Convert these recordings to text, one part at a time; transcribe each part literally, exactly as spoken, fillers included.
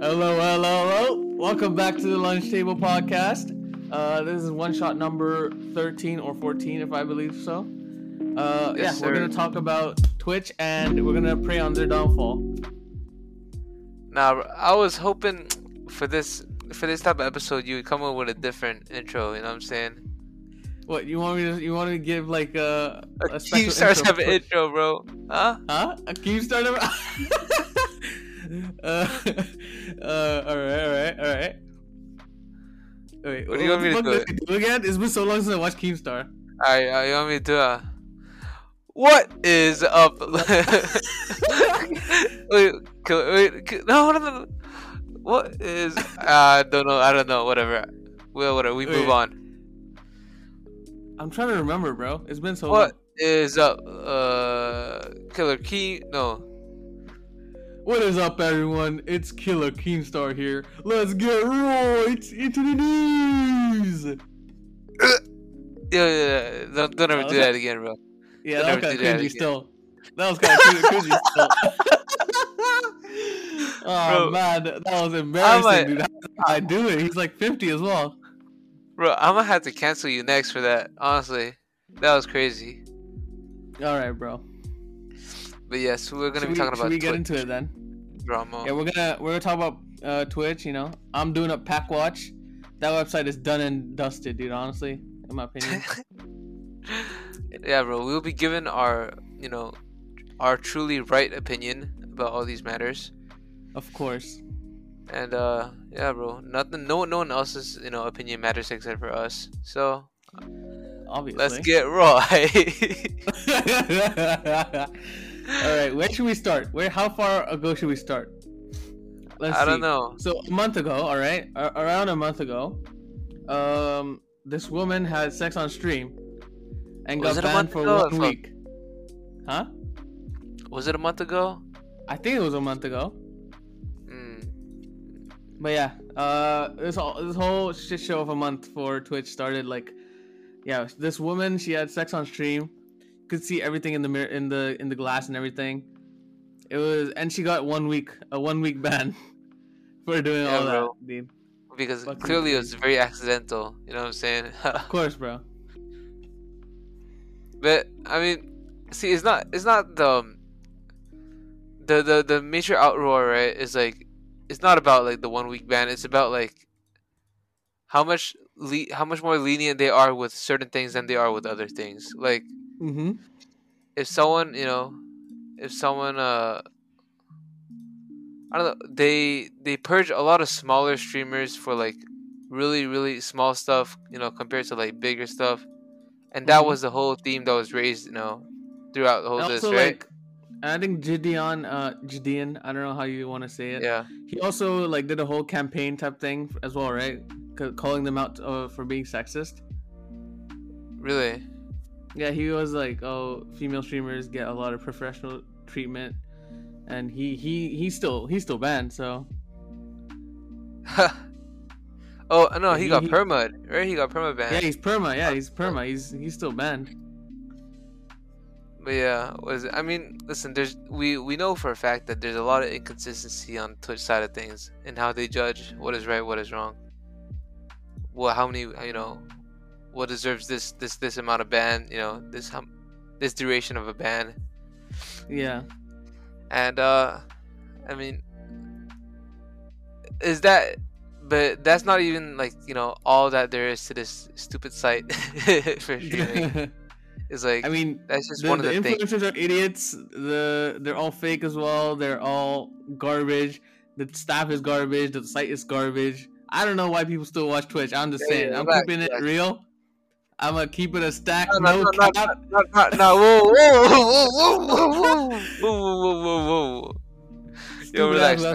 Hello, hello, hello. Welcome back to the Lunch Table Podcast. Uh, this is one-shot number thirteen or fourteen, if I believe so. Uh, yes, yeah, sir. We're going to talk about Twitch, and we're going to prey on their downfall. Now, I was hoping for this for this type of episode, you would come up with a different intro, you know what I'm saying? What, you want me to you want me to give, like, a, a, a special Keemstar intro? Have an intro, bro. Huh? Huh? A Keemstar number... Uh, uh, all right, all right, all right. Wait, what do you want me to do? do again? It's been so long since I watched Keemstar. All right, uh, you want me to do? Uh... What is up? wait, wait, wait, no, no, no. What is? Uh, I don't know. I don't know. Whatever. Well, whatever. We wait. move on. I'm trying to remember, bro. It's been so. What long. is up? Uh, Killer Key? No. What is up, everyone? It's Killer Keemstar here. Let's get right into the news. yeah, yeah, yeah. Don't, don't ever do that again, bro. Yeah, don't that was kind of cringy still. That was kind of cringy still. Oh, bro, man, that was embarrassing, might, dude. How did I do it? He's like fifty as well. Bro, I'm gonna have to cancel you next for that. Honestly, that was crazy. All right, bro. But yes, we're gonna should be talking we, about. Should we Twitch. get into it then? Drama. Yeah, we're gonna we're gonna talk about uh, Twitch. You know, I'm doing a pack watch. That website is done and dusted, dude. Honestly, in my opinion. Yeah, bro. We'll be giving our you know our truly right opinion about all these matters. Of course. And uh, yeah, bro. Nothing. No, no one else's you know opinion matters except for us. So. Obviously. Let's get right. All right, where should we start? Where? How far ago should we start? Let's I see. don't know. So a month ago, all right, a- around a month ago, um, this woman had sex on stream and was got banned for one week. Huh? Was it a month ago? I think it was a month ago. Mm. But yeah, uh, this all this whole shit show of a month for Twitch started like, yeah, this woman she had sex on stream. Could see everything in the mirror, in the in the glass and everything. It was, and she got one week a one week ban for doing yeah, all bro. that, dude. Because Fucking clearly crazy. It was very accidental. You know what I'm saying? Of course, bro. But I mean, see, it's not it's not the the the the major outroar, right? It's like it's not about like the one week ban. It's about like how much le- how much more lenient they are with certain things than they are with other things, like. Mm-hmm. If someone, you know, if someone, uh, I don't know, they they purge a lot of smaller streamers for like really really small stuff, you know, compared to like bigger stuff, and that mm-hmm. was the whole theme that was raised, you know, throughout the whole and list, also, right? Like, I think Gideon, uh, Gideon, I don't know how you want to say it. Yeah. He also like did a whole campaign type thing as well, right? C- calling them out uh, for being sexist. Really. Yeah, he was like, "Oh, female streamers get a lot of professional treatment," and he he he's still he's still banned. So. oh no, he, he got perma, right? He got perma banned. Yeah, he's perma. Yeah, he's perma. He's he's still banned. But yeah, was I mean, listen, there's we we know for a fact that there's a lot of inconsistency on Twitch side of things and how they judge what is right, what is wrong. Well, how many you know. What deserves this this this amount of ban? You know this um, this duration of a ban. Yeah, and uh, I mean, is that? But that's not even like you know all that there is to this stupid site for streaming. It's like I mean that's just the, one of the, the things. Influencers are idiots. The they're all fake as well. They're all garbage. The staff is garbage. The site is garbage. I don't know why people still watch Twitch. I'm just yeah, saying. Yeah, I'm right, keeping it right. real. I'm gonna keep it a stack. No, no, no, no, no, no, no. Whoa, whoa, whoa, whoa, whoa, whoa, whoa, whoa, whoa, whoa. Yo, relax, man.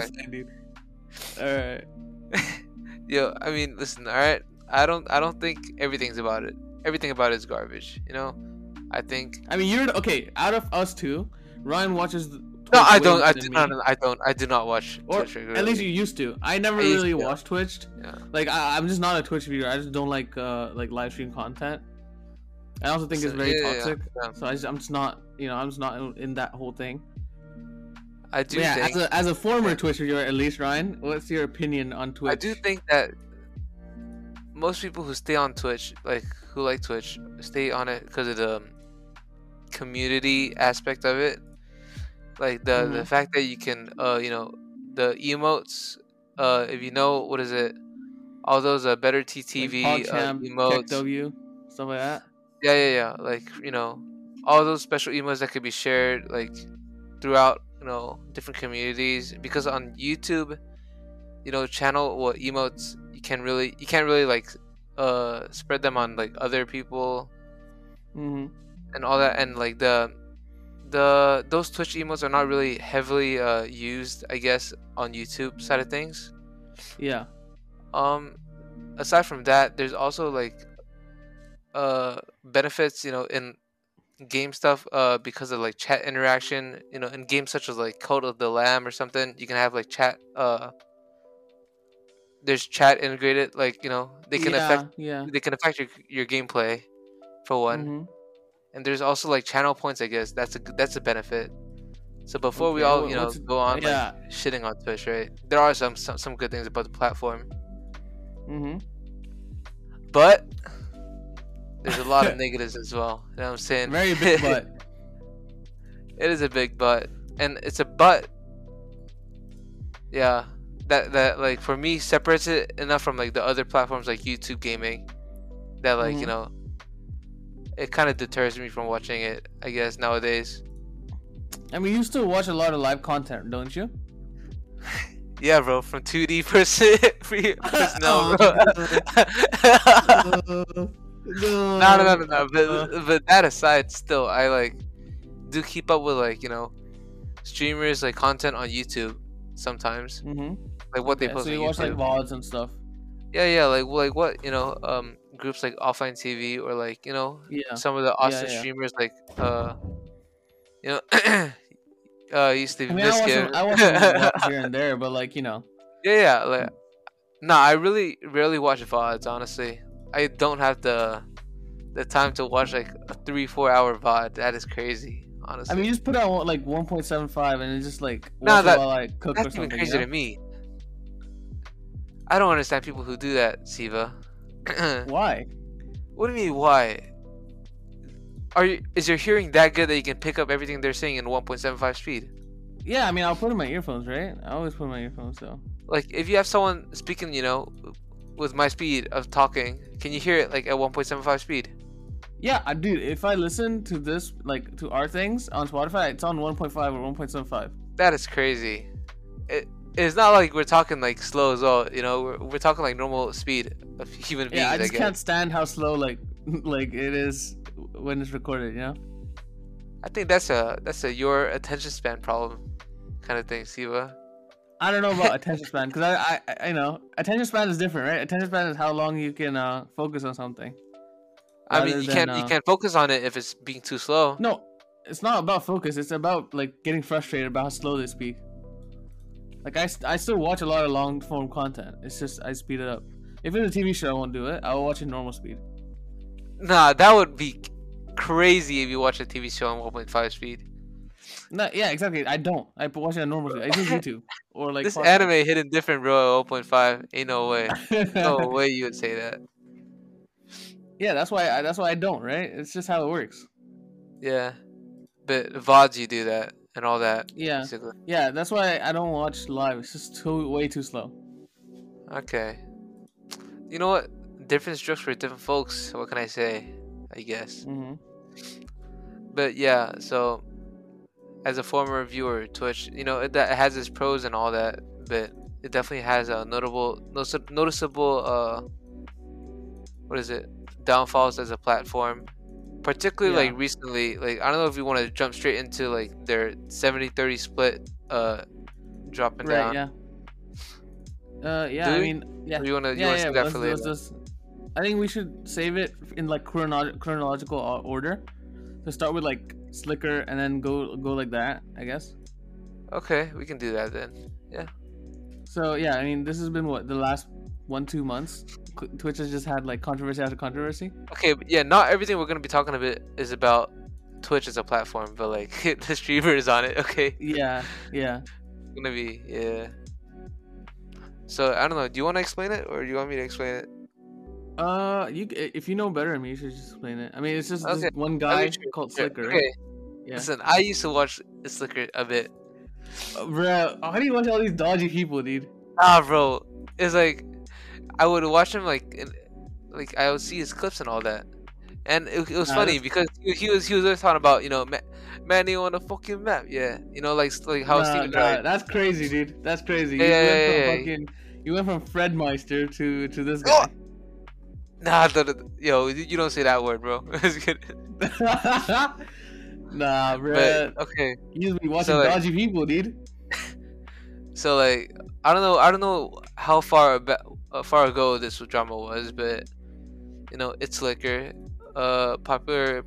All right. Yo, I mean, listen. All right, I don't, I don't think everything's about it. Everything about it is garbage. You know, I think. I mean, you're okay. Out of us two, Ryan watches. The, no, I don't. I do not. I don't. I do not watch. Or Twitch regularly. At least you used to. I never I really to, watched yeah. Twitch. Yeah. Like I, I'm just not a Twitch viewer. I just don't like uh, like live stream content. I also think so, it's very yeah, toxic. Yeah, yeah. So I just, I'm just not. You know, I'm just not in, in that whole thing. I do yeah, think... As a, as a former Twitch viewer, at least, Ryan, what's your opinion on Twitch? I do think that most people who stay on Twitch, like, who like Twitch, stay on it because of the community aspect of it. Like, the, mm-hmm. the fact that you can, uh, you know, the emotes, uh, if you know, what is it? All those uh, BetterTTV like uh, emotes. W, stuff like that. Yeah, yeah, yeah. Like, you know, all those special emotes that could be shared, like, throughout, you know, different communities, because on YouTube, you know, channel what emotes you can really you can't really like uh spread them on like other people mm-hmm. and all that, and like the the those Twitch emotes are not really heavily uh used, I guess, on YouTube side of things. Yeah. Um, aside from that, there's also like uh benefits, you know, in game stuff uh because of like chat interaction, you know, in games such as like Cult of the Lamb or something, you can have like chat uh there's chat integrated, like, you know, they can yeah, affect yeah they can affect your, your gameplay for one mm-hmm. and there's also like channel points, I guess that's a that's a benefit. So before okay, we all well, you know go on yeah. like shitting on Twitch, right, there are some some, some good things about the platform mm-hmm. but there's a lot of negatives as well. You know what I'm saying? Very big butt. It is a big butt. And it's a butt. Yeah. That, that like, for me, separates it enough from, like, the other platforms like YouTube gaming. That, like, mm-hmm. you know, it kind of deters me from watching it, I guess, nowadays. I mean, you still watch a lot of live content, don't you? Yeah, bro. From two D person. No, bro. No, no, no, no, no. But, but that aside, still, I like do keep up with like you know streamers like content on YouTube sometimes, mm-hmm. like what okay, they post. So you on watch YouTube. Like V O Ds and stuff. Yeah, yeah, like like what you know, um, groups like Offline T V or like you know yeah. some of the Austin yeah, yeah. streamers like uh, you know, uh, used to. I mean, Mizkif. I watch V O Ds here and there, but like you know. Yeah, yeah. Like, no, nah, I really rarely watch V O Ds, honestly. I don't have the the time to watch like a three four hour V O D. That is crazy, honestly. I mean, you just put out like one point seven five, and it's just like no, that while I cook that's or even crazy yeah? to me. I don't understand people who do that, Siva. Why? What do you mean why? Are you is your hearing that good that you can pick up everything they're saying in one point seven five speed? Yeah, I mean, I'll put in my earphones, right? I always put in my earphones, so. Like, if you have someone speaking, you know. With my speed of talking, can you hear it like at one point seven five speed? Yeah, dude, if I listen to this, like to our things on Spotify, it's on one point five or one point seven five. That is crazy. It, it's not like we're talking like slow as well, you know, we're, we're talking like normal speed of human beings. Yeah, I just I guess. Can't stand how slow like like it is when it's recorded, you know? I think that's a that's a your attention span problem kind of thing, Siva. I don't know about attention span, because I, I, I know attention span is different, right? Attention span is how long you can uh, focus on something. I mean, you than, can't uh, you can't focus on it if it's being too slow. No, it's not about focus. It's about like getting frustrated about how slow they speak. Like I, I still watch a lot of long form content. It's just I speed it up. If it's a T V show, I won't do it. I will watch it normal speed. Nah, that would be crazy if you watch a T V show on one point five speed. No, yeah, exactly. I don't. I watch it on normal speed. I use YouTube or like this podcast. Anime hidden different, bro. At one point five, ain't no way. No way you would say that. Yeah, that's why. I, that's why I don't. Right? It's just how it works. Yeah, but V O Ds you do that and all that. Yeah, basically. Yeah. That's why I don't watch live. It's just too way too slow. Okay. You know what? Different strokes for different folks. What can I say? I guess. Mm-hmm. But yeah, so. As a former viewer, Twitch, you know, it, it has its pros and all that, but it definitely has a notable, noticeable, uh, what is it, downfalls as a platform. Particularly, yeah. like, recently, like, I don't know if you want to jump straight into, like, their seventy thirty split uh, dropping right, down. Right, yeah. Uh, yeah, Dude, I mean, yeah. Or you want to yeah, yeah, save yeah, that for later? Just, I think we should save it in, like, chrono- chronological order. So start with, like, Slicker and then go go like that, I guess. Okay, we can do that then. Yeah. So yeah, I mean, this has been what the last one two months. Twitch has just had like controversy after controversy. Okay, but yeah, not everything we're gonna be talking about is about Twitch is a platform, but like the streamer is on it. Okay. Yeah. Yeah. It's gonna be yeah. So I don't know. Do you want to explain it, or do you want me to explain it? Uh, you if you know better than me, you should just explain it. I mean, it's just okay. This one guy called Slicker. Okay. Yeah. Listen, I used to watch Slicker a bit. Uh, bro, how do you watch all these dodgy people, dude? Ah, bro, it's like I would watch him like, in, like I would see his clips and all that, and it, it was nah, funny because he, he was he was always talking about you know ma Manny on the fucking map, yeah, you know like like how nah, Steven nah, died. That's crazy, dude. That's crazy. Yeah, you, yeah, went yeah, yeah. Fucking, you went from Fedmyster to to this guy. Oh! Nah, the, the, yo, you don't say that word, bro. Nah, bro. But, okay. You be watching so, like, dodgy people, dude. So like, I don't know, I don't know how far uh, far ago this drama was, but you know, it's Slicker, uh, popular,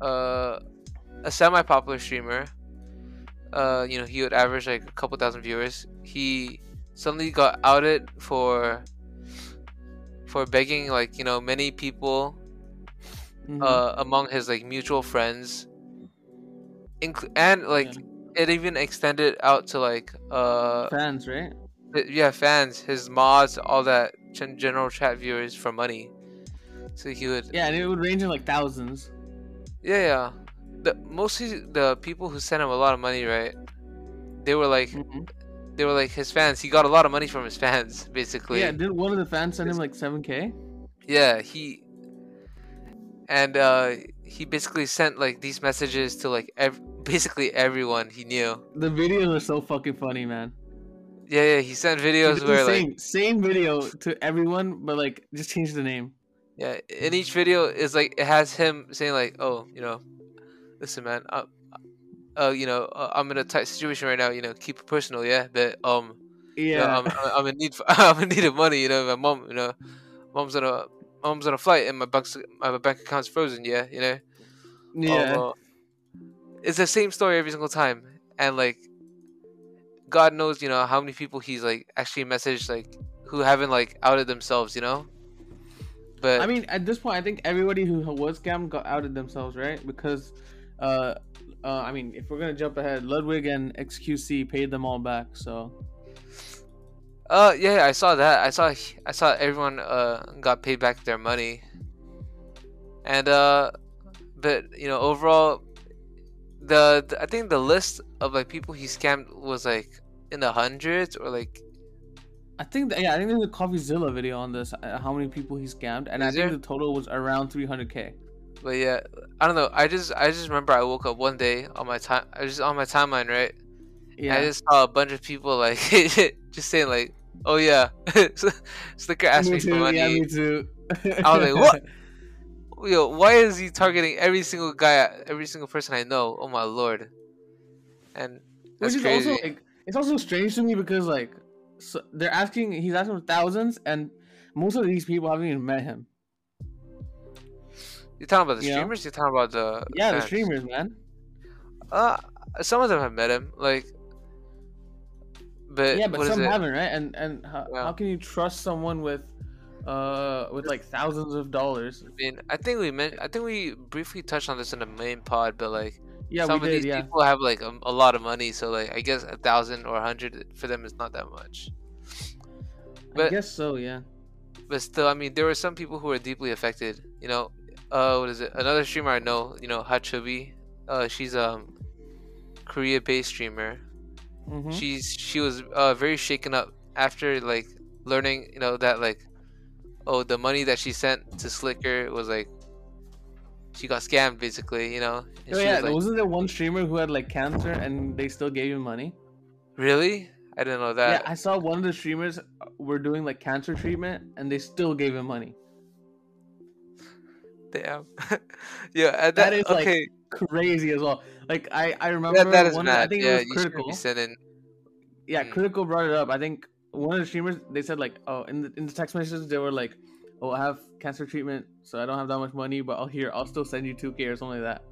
uh, a semi-popular streamer. Uh, you know, he would average like a couple thousand viewers. He suddenly got outed for for begging, like you know, many people, mm-hmm. uh, among his like mutual friends. And like yeah. It even extended out to like uh fans, right? Yeah, fans, his mods, all that general chat viewers for money. So he would yeah, and it would range in like thousands. Yeah, yeah. The mostly the people who sent him a lot of money, right? They were like, mm-hmm. they were like his fans. He got a lot of money from his fans, basically. Yeah, did one of the fans send him like seven k? Yeah, he. And uh, he basically sent like these messages to like ev basically everyone he knew. The videos are so fucking funny, man. Yeah, yeah, he sent videos he where same, like same video to everyone, but like just change the name. Yeah, in each video is like it has him saying like, "Oh, you know, listen, man, uh, uh you know, uh, I'm in a tight situation right now. You know, keep it personal, yeah, but um, yeah, you know, I'm, I'm in need, for, I'm in need of money. You know, my mom, you know, mom's on a." Mom's on a flight and my bank's, my bank account's frozen, yeah, you know? Yeah. Um, uh, it's the same story every single time. And, like, God knows, you know, how many people he's, like, actually messaged, like, who haven't, like, outed themselves, you know? But I mean, at this point, I think everybody who was scammed got outed themselves, right? Because, uh, uh, I mean, if we're going to jump ahead, Ludwig and X Q C paid them all back, so... Uh yeah, I saw that. I saw I saw everyone uh got paid back their money. And uh but you know, overall the, the I think the list of like people he scammed was like in the hundreds or like I think the, yeah, I think there's a Coffeezilla video on this uh, how many people he scammed and I think there? The total was around three hundred K. But yeah, I don't know. I just I just remember I woke up one day on my time I was just on my timeline, right? Yeah. I just saw a bunch of people like just saying like, "Oh yeah, Slicker asked me, me too, for money." Yeah, me too. I was like, "What? Yo, why is he targeting every single guy, every single person I know?" Oh my lord! And that's which is crazy. Also like, it's also strange to me because like, so they're asking, he's asking for thousands, and most of these people haven't even met him. You're talking about the you streamers. Know? You're talking about the yeah, fans. The streamers, man. Uh, some of them have met him, like. But yeah, but some haven't, right? And and how, yeah. how can you trust someone with, uh, with like thousands of dollars? I mean, I think we meant, I think we briefly touched on this in the main pod, but like, yeah, some we of did, these yeah. people have like a, a lot of money, so like, I guess a thousand or a hundred for them is not that much. But, I guess so, yeah. But still, I mean, there were some people who were deeply affected. You know, uh, what is it? Another streamer I know, you know, HAchubby. Uh, she's a um, Korea-based streamer. Mm-hmm. She's she was uh, very shaken up after like learning you know that like oh the money that she sent to Slicker was like she got scammed basically you know and oh, she yeah was, like, wasn't there one streamer who had like cancer and they still gave him money? Really? I didn't know that. Yeah, I saw one of the streamers were doing like cancer treatment and they still gave him money. Damn. Yeah, that, that is okay. Like, crazy as well. Like I, I remember yeah, that is one, I think yeah, it was Critical. Yeah, mm. Critical brought it up. I think one of the streamers they said like, oh, in the in the text messages they were like, oh, I have cancer treatment, so I don't have that much money, but I'll here I'll still send you two K or something like that,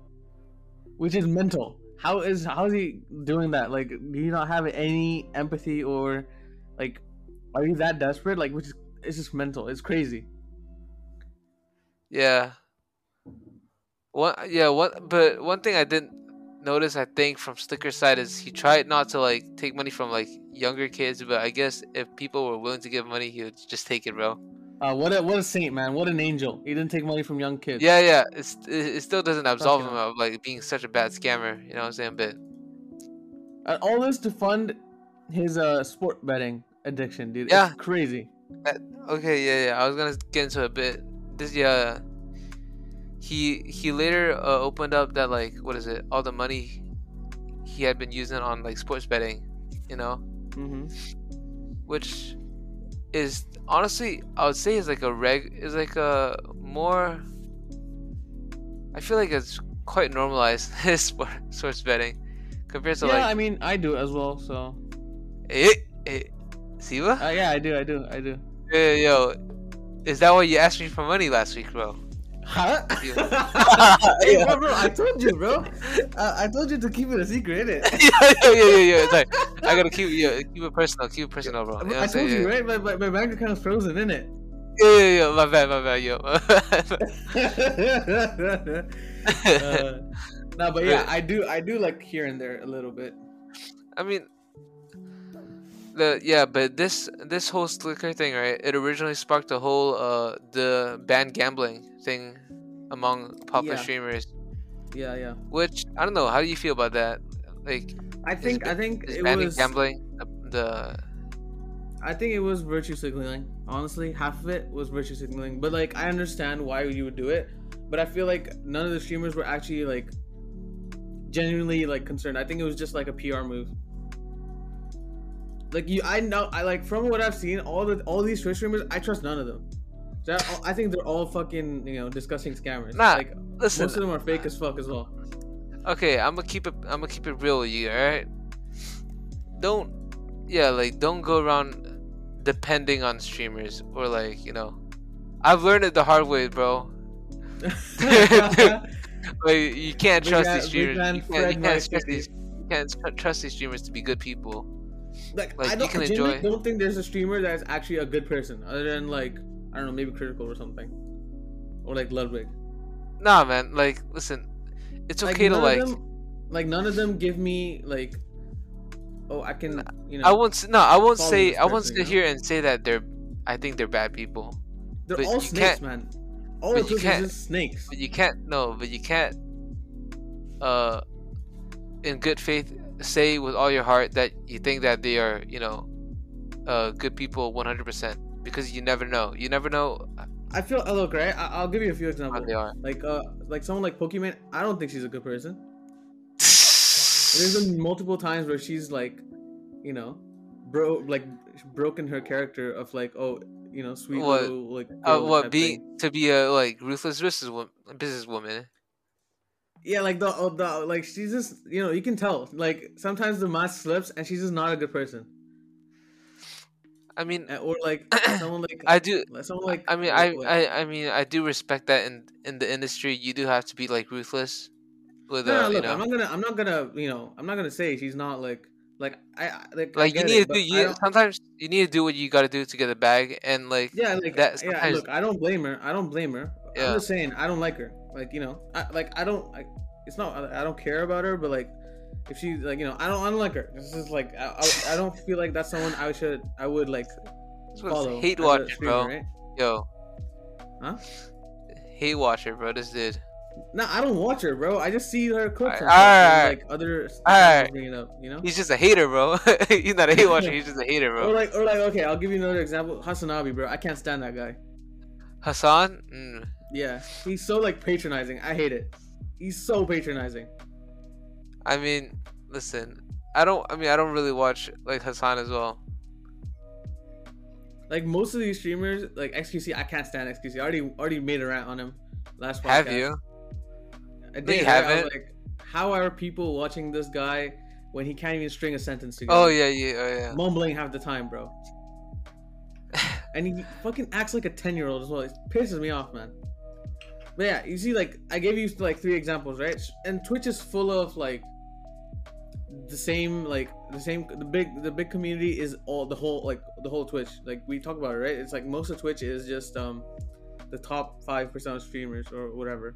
which is mental. How is how is he doing that? Like, do you not have any empathy or, like, are you that desperate? Like, which is it's just mental. It's crazy. Yeah. One, yeah, one, but one thing I didn't notice, I think, from Slicker's side is he tried not to, like, take money from, like, younger kids, but I guess if people were willing to give money, he would just take it, bro. Uh, what a what a saint, man. What an angel. He didn't take money from young kids. Yeah, yeah. It's, it, it still doesn't absolve him of, like, being such a bad scammer. You know what I'm saying? But... And all this to fund his uh, sport betting addiction, dude. Yeah. It's crazy. That, okay, yeah, yeah. I was going to get into it a bit. This, yeah... He he later uh, opened up that, like, what is it? All the money he had been using on, like, sports betting, you know, mm-hmm. which is honestly, I would say, is like a reg is like a more. I feel like it's quite normalized sports betting compared to yeah, like. Yeah, I mean, I do as well. So. Eh, eh, Siva? Uh, yeah, I do, I do, I do. Yeah, yo, is that why you asked me for money last week, bro? Huh? Hey, yeah. bro, bro, I told you, bro. Uh, I told you to keep it a secret, innit? yeah, yeah, yeah, yeah. It's like, I gotta keep, yeah, keep it personal, keep it personal, bro. You know I told you, yeah. right? My, my, my bag kind of frozen, innit? Yeah, yeah, yeah. My bad, my bad, yo. uh, no, but yeah, I do, I do like here and there a little bit. I mean, the yeah, but this this whole Slicker thing, right? It originally sparked the whole uh the banned gambling thing among popular yeah. streamers. Yeah, yeah. Which I don't know. How do you feel about that? Like, I think is, I think is it was gambling. The, the I think it was virtue signaling. Honestly, half of it was virtue signaling. But like, I understand why you would do it. But I feel like none of the streamers were actually like genuinely like concerned. I think it was just like a P R move. Like you, I know. I like from what I've seen, all the all these Twitch streamers, I trust none of them. I think they're all fucking, you know, disgusting scammers. Nah, like, listen, most of them are fake as fuck as well. Okay, I'm gonna keep it. I'm gonna keep it real with you, all right? Don't, yeah, like don't go around depending on streamers or like you know. I've learned it the hard way, bro. Like you can't trust got, these streamers. You can't, you can't trust these. You can't trust these streamers to be good people. Like, like I don't, you can enjoy. Don't think there's a streamer that's actually a good person, other than like. I don't know, maybe Critical or something, or like Ludwig. Nah, man. Like, listen, it's okay like to like. Them, like none of them give me like. Oh, I can. Nah, you know. I won't. No, I won't say. I won't sit you know? here and say that they're. I think they're bad people. They're but all snakes, man. All of those are just snakes. But you can't. No, but you can't. Uh, in good faith, say with all your heart that you think that they are, you know, uh, good people one hundred percent. Because you never know. You never know. I feel uh, look right. I I'll give you a few examples. They are. Like uh, like someone like Pokimane. I don't think she's a good person. There's been multiple times where she's like, you know, bro, like broken her character of like, oh, you know, sweet what? Little, like uh, what being to be a like ruthless businesswoman. Businesswoman. Yeah, like the, oh, the like she's just, you know, you can tell like sometimes the mask slips and she's just not a good person. I mean, or like someone like I do. Someone like I mean, I, I, I mean, I do respect that in in the industry, you do have to be like ruthless. With no, no, uh, look, you know, I'm not gonna, I'm not gonna, you know, I'm not gonna say she's not like, like I, like, like I you need it, to do. You, sometimes you need to do what you gotta do to get a bag, and like yeah, like that. Yeah, look, I don't blame her. I don't blame her. Yeah. I'm just saying, I don't like her. Like you know, I, like I don't, I, it's not, I don't care about her, but like. If she like you know, I don't, I don't like her. This is like I, I, I don't feel like that's someone I should I would like follow. Hate watcher, streamer, bro. Right? Yo, huh? Hate watcher, bro. This dude. No, I don't watch her, bro. I just see her clips. All right, like other all right. Bringing up, you know. He's just a hater, bro. He's not a hate watcher. He's just a hater, bro. Or like, or like, okay, I'll give you another example. Hassan Abi, bro. I can't stand that guy. Hassan. Mm. Yeah, he's so like patronizing. I hate it. He's so patronizing. I mean, listen, I don't, I mean, I don't really watch, like, Hassan as well. Like, most of these streamers, like, X Q C, I can't stand X Q C. I already, already made a rant on him last podcast. Have you? I did, they haven't. I was like, how are people watching this guy when he can't even string a sentence together? Oh, yeah, yeah, oh, yeah. Mumbling half the time, bro. And he fucking acts like a ten-year-old as well. It pisses me off, man. But yeah, you see, like, I gave you, like, three examples, right? And Twitch is full of, like, the same like the same the big the big community is all the whole like the whole Twitch, like we talk about it, right? It's like most of Twitch is just um the top five percent of streamers or whatever.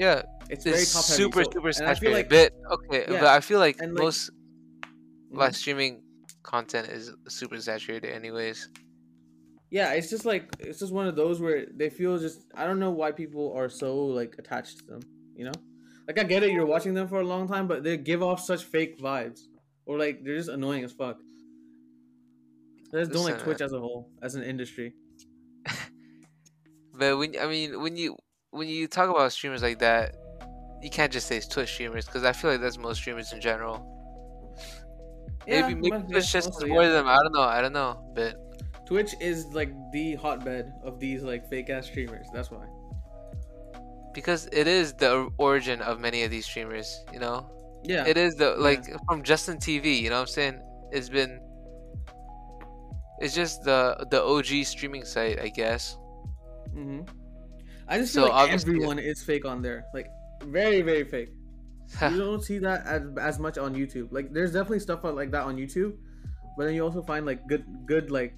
Yeah, it's, it's very top super heavy, so, super saturated. Like, bit okay, yeah, but I feel like, like most yeah. live streaming content is super saturated, anyways. Yeah, it's just like it's just one of those where they feel just I don't know why people are so like attached to them. You know, like I get it, you're watching them for a long time, but they give off such fake vibes, or like they're just annoying as fuck. I just don't Listen, like Twitch man. as a whole, as an industry. But when I mean when you when you talk about streamers like that, you can't just say it's Twitch streamers because I feel like that's most streamers in general. Yeah, maybe make Twitch just also, more yeah. them. I don't know. I don't know, but. Twitch is like the hotbed of these like fake ass streamers. That's why. Because it is the origin of many of these streamers, you know. Yeah. It is the like yeah. from Justin T V. You know what I'm saying? It's been. It's just the the O G streaming site, I guess. Mhm. I just feel so like everyone yeah. is fake on there. Like very very fake. You don't see that as as much on YouTube. Like there's definitely stuff like that on YouTube, but then you also find like good good like.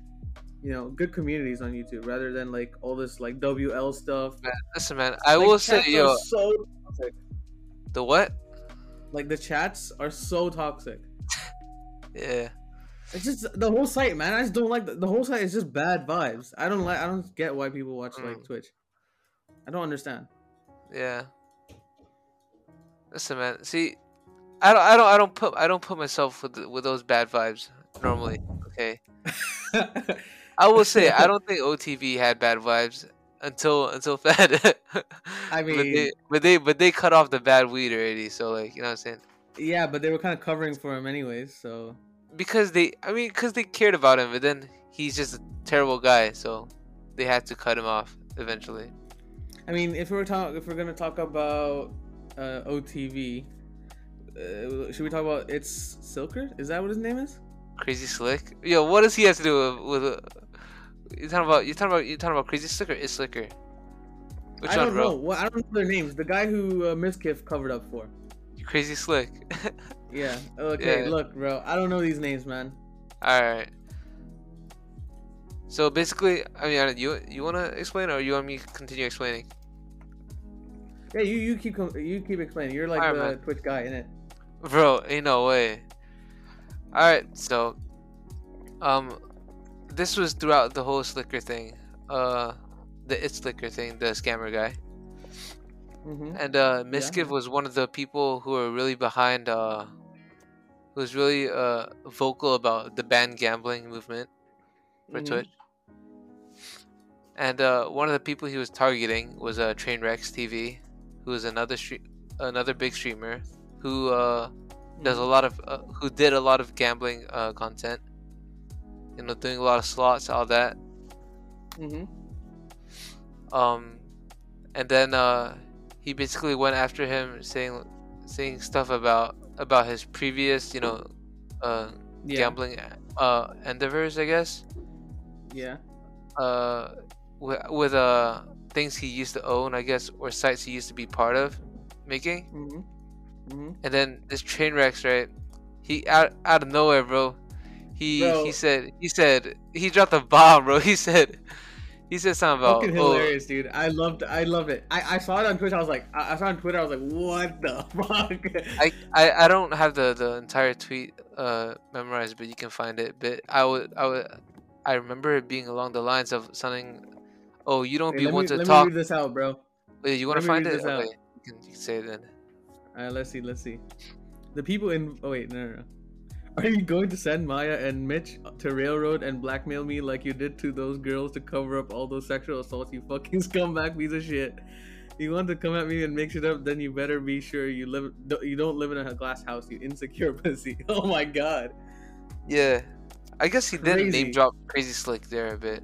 You know, good communities on YouTube rather than like all this like W L stuff. Man, listen, man, I like, will say, yo, so toxic. The what? Like the chats are so toxic. Yeah, it's just the whole site, man. I just don't like the, the whole site. Is just bad vibes. I don't like. I don't get why people watch mm. like Twitch. I don't understand. Yeah. Listen, man. See, I don't. I don't. I don't put. I don't put myself with the, with those bad vibes normally. Okay. I will say I don't think O T V had bad vibes until until Fed. I mean, but they, but they but they cut off the bad weed already, so like you know what I'm saying. Yeah, but they were kind of covering for him anyways, so because they, I mean, because they cared about him, but then he's just a terrible guy, so they had to cut him off eventually. I mean, if we were talking, if we're gonna talk about uh, O T V, uh, should we talk about it's Silker? Is that what his name is? CrazySlick? Yo, what does he have to do with? with uh, you talking about? You talking about? You talking about CrazySlick or It's Slicker? Which I don't one, know. Well, I don't know their names. The guy who uh, Mizkif covered up for. CrazySlick. Yeah. Okay. Yeah. Look, bro. I don't know these names, man. All right. So basically, I mean, you you wanna explain, or you want me to continue explaining? Yeah, you you keep you keep explaining. You're like All the right, Twitch guy, innit? Bro, ain't no way. All right, so, um, this was throughout the whole Slicker thing, uh, the It's Slicker thing, the scammer guy, mm-hmm. and uh, Mizkif yeah. was one of the people who were really behind, uh, who was really uh vocal about the ban gambling movement for mm-hmm. Twitch, and uh, one of the people he was targeting was uh TrainwrecksTV, who is another stre- another big streamer who uh. does a lot of uh, who did a lot of gambling uh, content, you know, doing a lot of slots, all that. Mm-hmm. Um, and then uh, he basically went after him, saying saying stuff about about his previous, you know, uh, yeah. gambling uh, endeavors, I guess. Yeah. Uh, with with uh things he used to own, I guess, or sites he used to be part of making. Mm-hmm. Mm-hmm. And then this Trainwrecks, right? He out out of nowhere, bro. He bro. he said he said he dropped a bomb, bro. He said he said something about fucking hilarious, oh. dude. I loved I loved it. I, I saw it on Twitch. I was like, I, I saw it on Twitter. I was like, what the fuck? I, I, I don't have the, the entire tweet uh memorized, but you can find it. But I would I would I remember it being along the lines of something. Oh, you don't hey, be one to let talk. Let me read this out, bro. Wait, you want to find it? Okay, you can, you can say it then. All right, let's see, let's see. The people in... Oh, wait, no, no, no. Are you going to send Maya and Mitch to railroad and blackmail me like you did to those girls to cover up all those sexual assaults, you fucking scumbag piece of shit? You want to come at me and mix it up, then you better be sure you live. You don't live in a glass house, you insecure pussy. Oh, my God. Yeah. I guess he did name drop CrazySlick there a bit.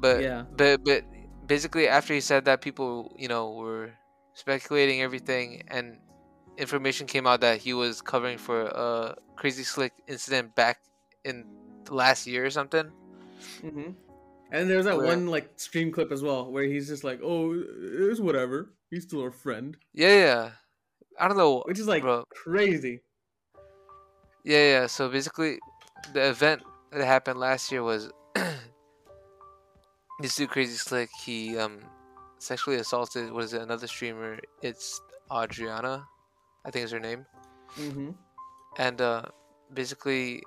But, yeah. but, but basically, after he said that, people, you know, were... speculating everything, and information came out that he was covering for a CrazySlick incident back in last year or something. Mm-hmm. And there's that where, one like stream clip as well where he's just like, "Oh, it was whatever. He's still our friend." Yeah, yeah. I don't know, which is like bro. crazy. Yeah, yeah. So basically, the event that happened last year was this dude CrazySlick. He um. sexually assaulted, what is it, another streamer. It's Adrianah, I think is her name. Mm-hmm. And uh, basically,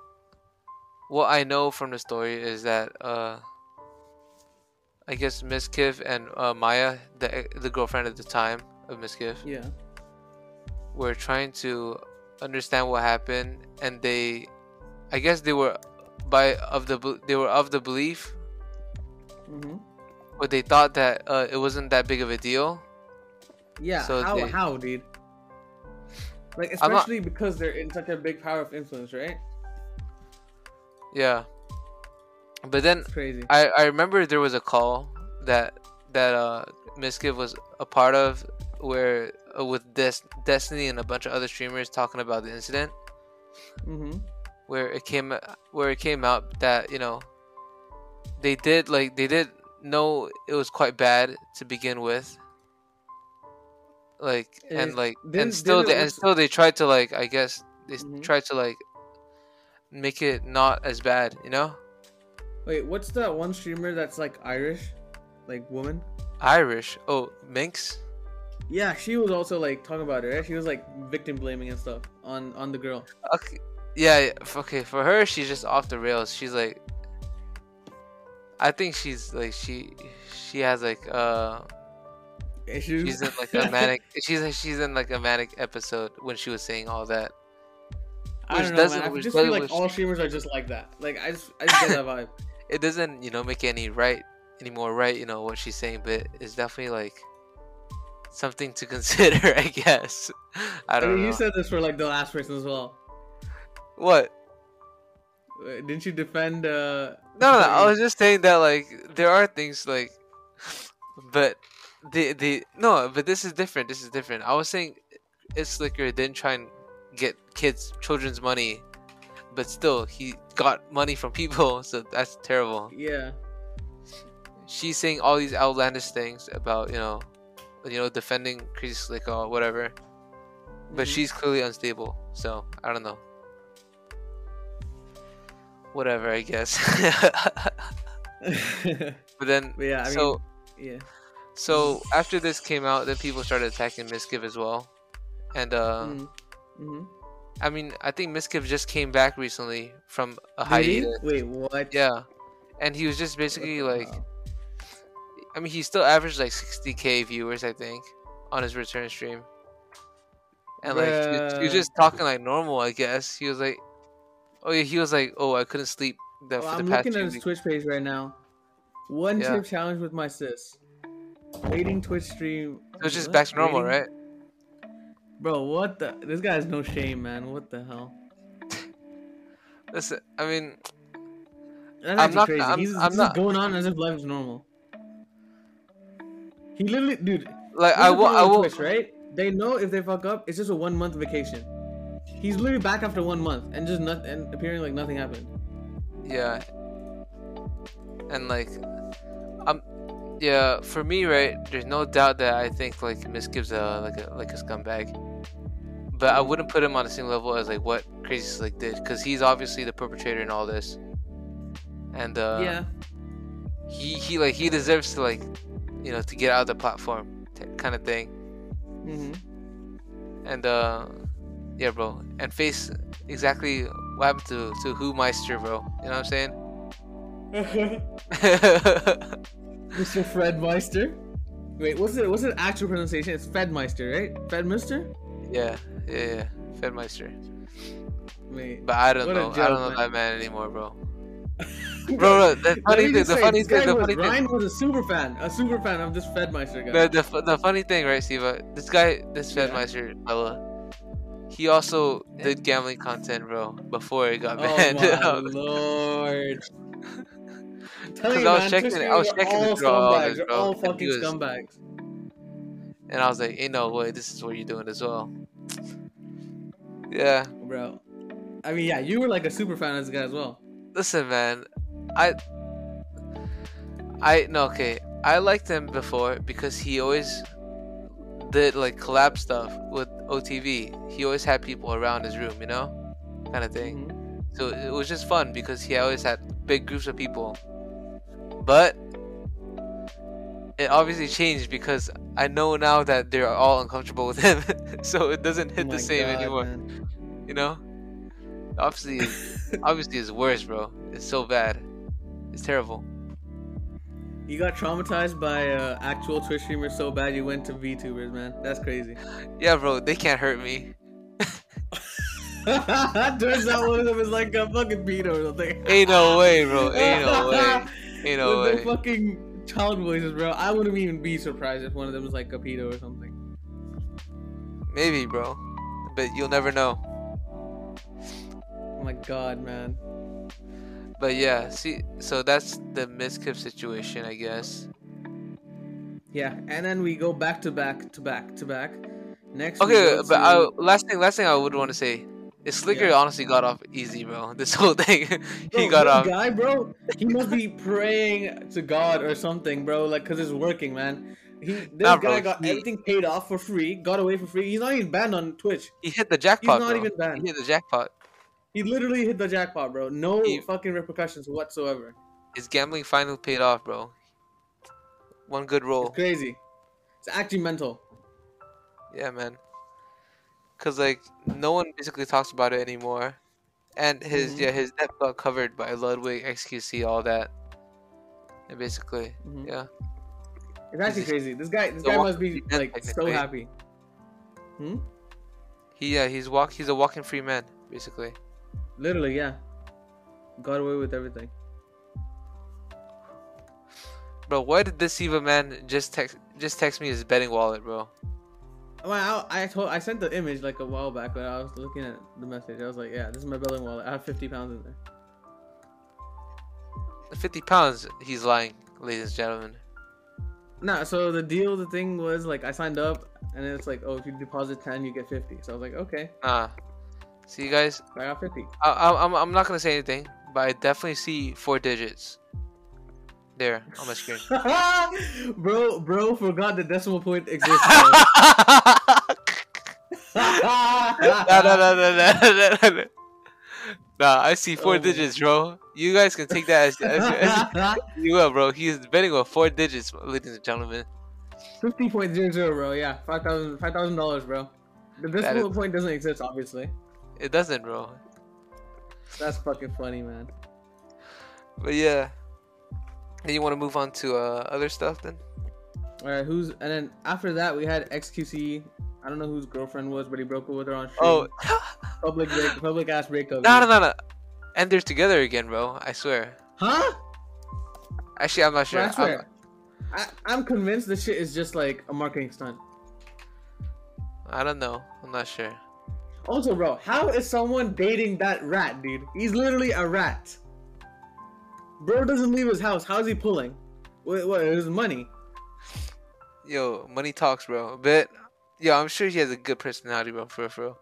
what I know from the story is that uh, I guess Mizkif and uh, Maya, the the girlfriend at the time of Mizkif, yeah, were trying to understand what happened, and they, I guess they were by of the they were of the belief, mm-hmm, but they thought that uh, it wasn't that big of a deal. Yeah. So how they, how dude? Like, especially not, because they're in such a big power of influence, right? Yeah. But then crazy. I, I remember there was a call that that uh, Mizkif was a part of where uh, with Des Destiny and a bunch of other streamers talking about the incident, mm-hmm, where it came where it came out that, you know, they did like they did know it was quite bad to begin with, like and, and like then, and still they, was... and still they tried to like I guess they mm-hmm. tried to like make it not as bad, you know. Wait, what's that one streamer that's like Irish, like woman? Irish? Oh, Minx? Yeah, she was also like talking about it, right? She was like victim blaming and stuff on, on the girl. Okay. Yeah, okay, for her, she's just off the rails. She's like, I think she's like, she she has like, uh, issues? She's in like a manic, she's, she's in like a manic episode when she was saying all that. I don't know, man. I just feel like all streamers are just like that. Like, I just, I just get that vibe. It doesn't, you know, make any right anymore, right? You know what she's saying, but it's definitely like something to consider, I guess. I don't I mean, know. You said this for like the last person as well. What? Wait, didn't you defend? Uh, no, no, I was just saying that like there are things like, but the the no, but this is different. This is different. I was saying, it's Slicker didn't try and get kids, children's money, but still he got money from people, so that's terrible. Yeah, she's saying all these outlandish things about, you know, you know, defending CrazySlick or whatever, but mm-hmm. she's clearly unstable, so I don't know, whatever, I guess. But then but yeah, I so mean, yeah so after this came out, then people started attacking Mizkif as well, and uh mm. Mm-hmm. I mean, I think Mizkif just came back recently from a hiatus. Wait, what? Yeah, and he was just basically oh, like, wow. I mean, he still averaged like sixty K viewers, I think, on his return stream, and like yeah. he, he was just talking like normal, I guess. He was like, oh yeah, he was like, oh, I couldn't sleep. The, well, for the I'm past looking at his weeks. Twitch page right now. One yeah. tip challenge with my sis. Rating Twitch stream. So it's just what? back to normal, Rating? right? Bro, what the? This guy has no shame, man. What the hell? Listen, I mean, that's I'm not. Crazy. I'm, He's, I'm not going on as if life is normal. He literally, dude. Like I will, I will. Twitch, right? They know if they fuck up, it's just a one month vacation. He's literally back after one month and just not and appearing like nothing happened. Yeah. And like, I'm. Yeah, for me, right, there's no doubt that I think like Mizkif's a like a like a scumbag, but I wouldn't put him on the same level as like what CrazySlick did, because he's obviously the perpetrator in all this, and uh, yeah, he he like he deserves to like, you know, to get out of the platform kind of thing, mm-hmm. and uh, yeah, bro, and face exactly what happened to to Whomeister, bro. You know what I'm saying? Mister Fedmyster. Wait, what's it? What's the actual pronunciation? It's Fedmyster, right? Fedmyster. Yeah, yeah, yeah. Fedmyster. Wait, but I don't know. Joke, I don't know man. that man anymore, bro. Bro, bro, the funny thing. The funny thing. The funny thing. Ryan was a super fan. A super fan of this Fedmyster guy. The, the the funny thing, right, Siva? This guy, this Fedmeister yeah. fella. He also did gambling content, bro. Before it got banned. Oh my lord. Because I was man, checking it. I was checking the draw. Scumbags, bro. All fucking was, scumbags. And I was like, ain't no way, this is what you're doing as well. Yeah. Bro. I mean, yeah, you were like a super fan of this guy as well. Listen, man. I. I. No, okay. I liked him before because he always did like collab stuff with O T V. He always had people around his room, you know? Kind of thing. Mm-hmm. So it was just fun because he always had big groups of people. But it obviously changed because I know now that they're all uncomfortable with him, so it doesn't hit oh the same God, anymore. Man. You know, obviously, obviously it's worse, bro. It's so bad. It's terrible. You got traumatized by uh, actual Twitch streamers so bad you went to VTubers, man. That's crazy. Yeah, bro. They can't hurt me. Turns out one of them is like a fucking pedo or something. Ain't no way, bro. Ain't no way. Ain't no With way. The fucking child voices, bro. I wouldn't even be surprised if one of them was like a pedo or something. Maybe, bro. But you'll never know. Oh my God, man. But yeah, see, so that's the Mizkif situation, I guess. Yeah, and then we go back to back to back to back. Next. Okay, but to... I, last thing, last thing I would want to say is Slicker yeah. honestly got off easy, bro. This whole thing, bro, he got off. Guy, bro, he must be praying to God or something, bro. Like, cause it's working, man. He this nah, guy bro, got he... everything paid off for free, got away for free. He's not even banned on Twitch. He hit the jackpot. He's not bro. even banned. He hit the jackpot. He literally hit the jackpot, bro. No he, fucking repercussions whatsoever. His gambling finally paid off, bro. One good roll. It's crazy. It's actually mental. Yeah, man. Cause like no one basically talks about it anymore, and his mm-hmm. yeah his death got covered by Ludwig, X Q C, all that. And basically, mm-hmm. yeah. It's actually He's crazy. This guy, this guy must be like so happy. Hmm. He yeah he's walk he's a walking free man basically. Literally, yeah. Got away with everything. Bro, why did this Siva man just text just text me his betting wallet, bro? Well, I, I told I sent the image like a while back, but I was looking at the message. I was like, yeah, this is my betting wallet. I have fifty pounds in there. Fifty pounds? He's lying, ladies and gentlemen. Nah, so the deal, the thing was like I signed up, and it's like, oh, if you deposit ten, you get fifty. So I was like, okay. Ah. Uh. See you guys. I got fifty. I, I, I'm I'm not gonna say anything, but I definitely see four digits there on my screen. bro, bro forgot the decimal point exists. nah, nah, nah, nah, nah, nah, nah. nah, I see four oh, digits, bro. You guys can take that as, as, as you will, bro. He's betting on four digits, ladies and gentlemen. Fifty point zero zero, bro. Yeah, five thousand, five thousand dollars, bro. The decimal is... point doesn't exist, obviously. It doesn't, bro. That's fucking funny, man. But yeah, and you want to move on to uh, other stuff then? All right, who's and then after that we had X Q C. I don't know whose girlfriend was, but he broke up with her on stream. Oh, public break, public ass breakup. No, no, no, no. And they're together again, bro. I swear. Huh? Actually, I'm not sure. Bro, I swear. I'm... I I'm convinced this shit is just like a marketing stunt. I don't know. I'm not sure. Also, bro, how is someone dating that rat, dude? He's literally a rat. Bro doesn't leave his house. How's he pulling? What? What? His money. Yo, money talks, bro. But, yo, I'm sure he has a good personality, bro. For real.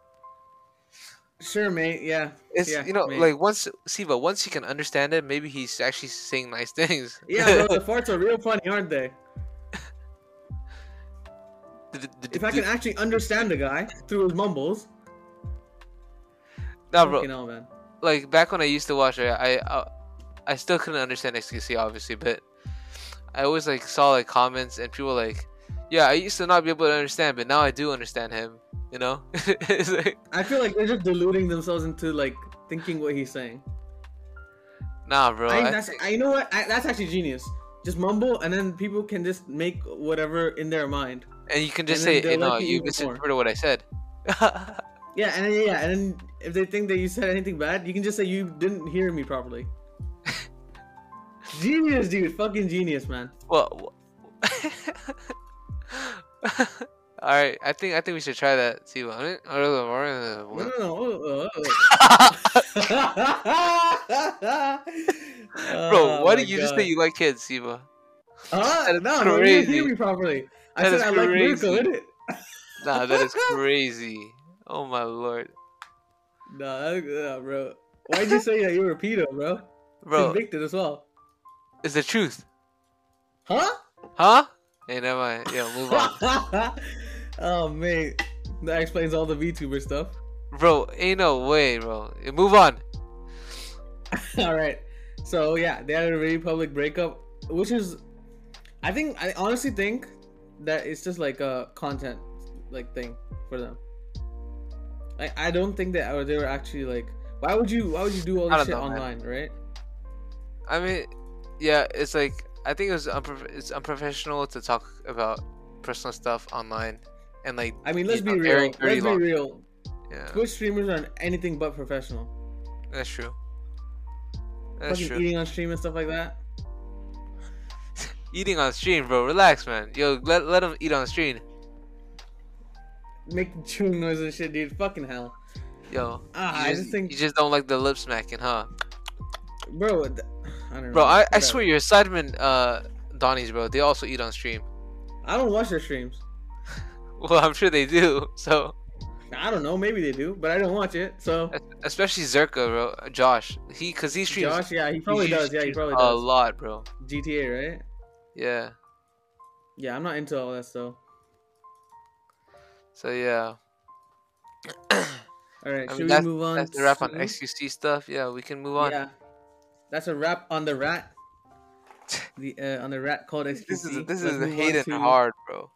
Sure, mate. Yeah. It's yeah, you know, mate. Like once Siva, once he can understand it, maybe he's actually saying nice things. Yeah, bro, the farts are real funny, aren't they? If I can actually understand the guy through his mumbles. Nah, bro. Hell, man. Like back when I used to watch it, I, I I still couldn't understand X Q C obviously, but I always like saw like comments and people like, yeah, I used to not be able to understand, but now I do understand him. You know, it's like, I feel like they're just deluding themselves into like thinking what he's saying. Nah, bro. I, I, that's, I you know what? I, that's actually genius. Just mumble, and then people can just make whatever in their mind. And you can just and say, hey, "No, you misinterpreted what I said." Yeah, and then, yeah, and then if they think that you said anything bad, you can just say you didn't hear me properly. Genius, dude! Fucking genius, man. Well, all right. I think I think we should try that. See what? No, no, no. Bro, why oh did you God. just say you like kids, Siva? Uh, no, no, you didn't hear me properly. I that said I like Miracle, didn't it? Nah, that is crazy. Oh my lord. Nah, uh, bro. Why'd you say that you were a pedo, bro? Bro. Convicted as well. It's the truth. Huh? Huh? Hey, never mind. Yeah, move on. Oh, man. That explains all the VTuber stuff. Bro, ain't no way, bro. Move on. Alright. So, yeah, they had a really public breakup, which is... I think I honestly think that it's just like a content like thing for them. Like I don't think that they were actually like, why would you why would you do all this shit know, online, man. Right? I mean, yeah, it's like I think it was unprof it's unprofessional to talk about personal stuff online and like. I mean, let's be real. Let's long. be real. Yeah. Twitch streamers aren't anything but professional. That's true. That's Fucking true. Eating on stream and stuff like that. Eating on stream, bro. Relax, man. Yo, let let them eat on stream. Making chewing noise and shit, dude. Fucking hell. Yo, ah, you, I just, just think you just don't like the lip smacking, huh? Bro, I don't know. Bro, I, I swear your Sidemen, uh, Donnies, bro, they also eat on stream. I don't watch their streams. Well, I'm sure they do. So. I don't know. Maybe they do, but I don't watch it. So. Especially Zerka, bro. Josh, he, cause he streams. Josh, yeah, he probably he does. Yeah, he probably does. A lot, bro. G T A, right? Yeah. Yeah, I'm not into all that stuff. So yeah. All right, I mean, should we move on? That's the wrap on X Q C stuff. Yeah, we can move on. Yeah, that's a wrap on the rat. The uh, on the rat called X Q C. This is this is hated hard, bro.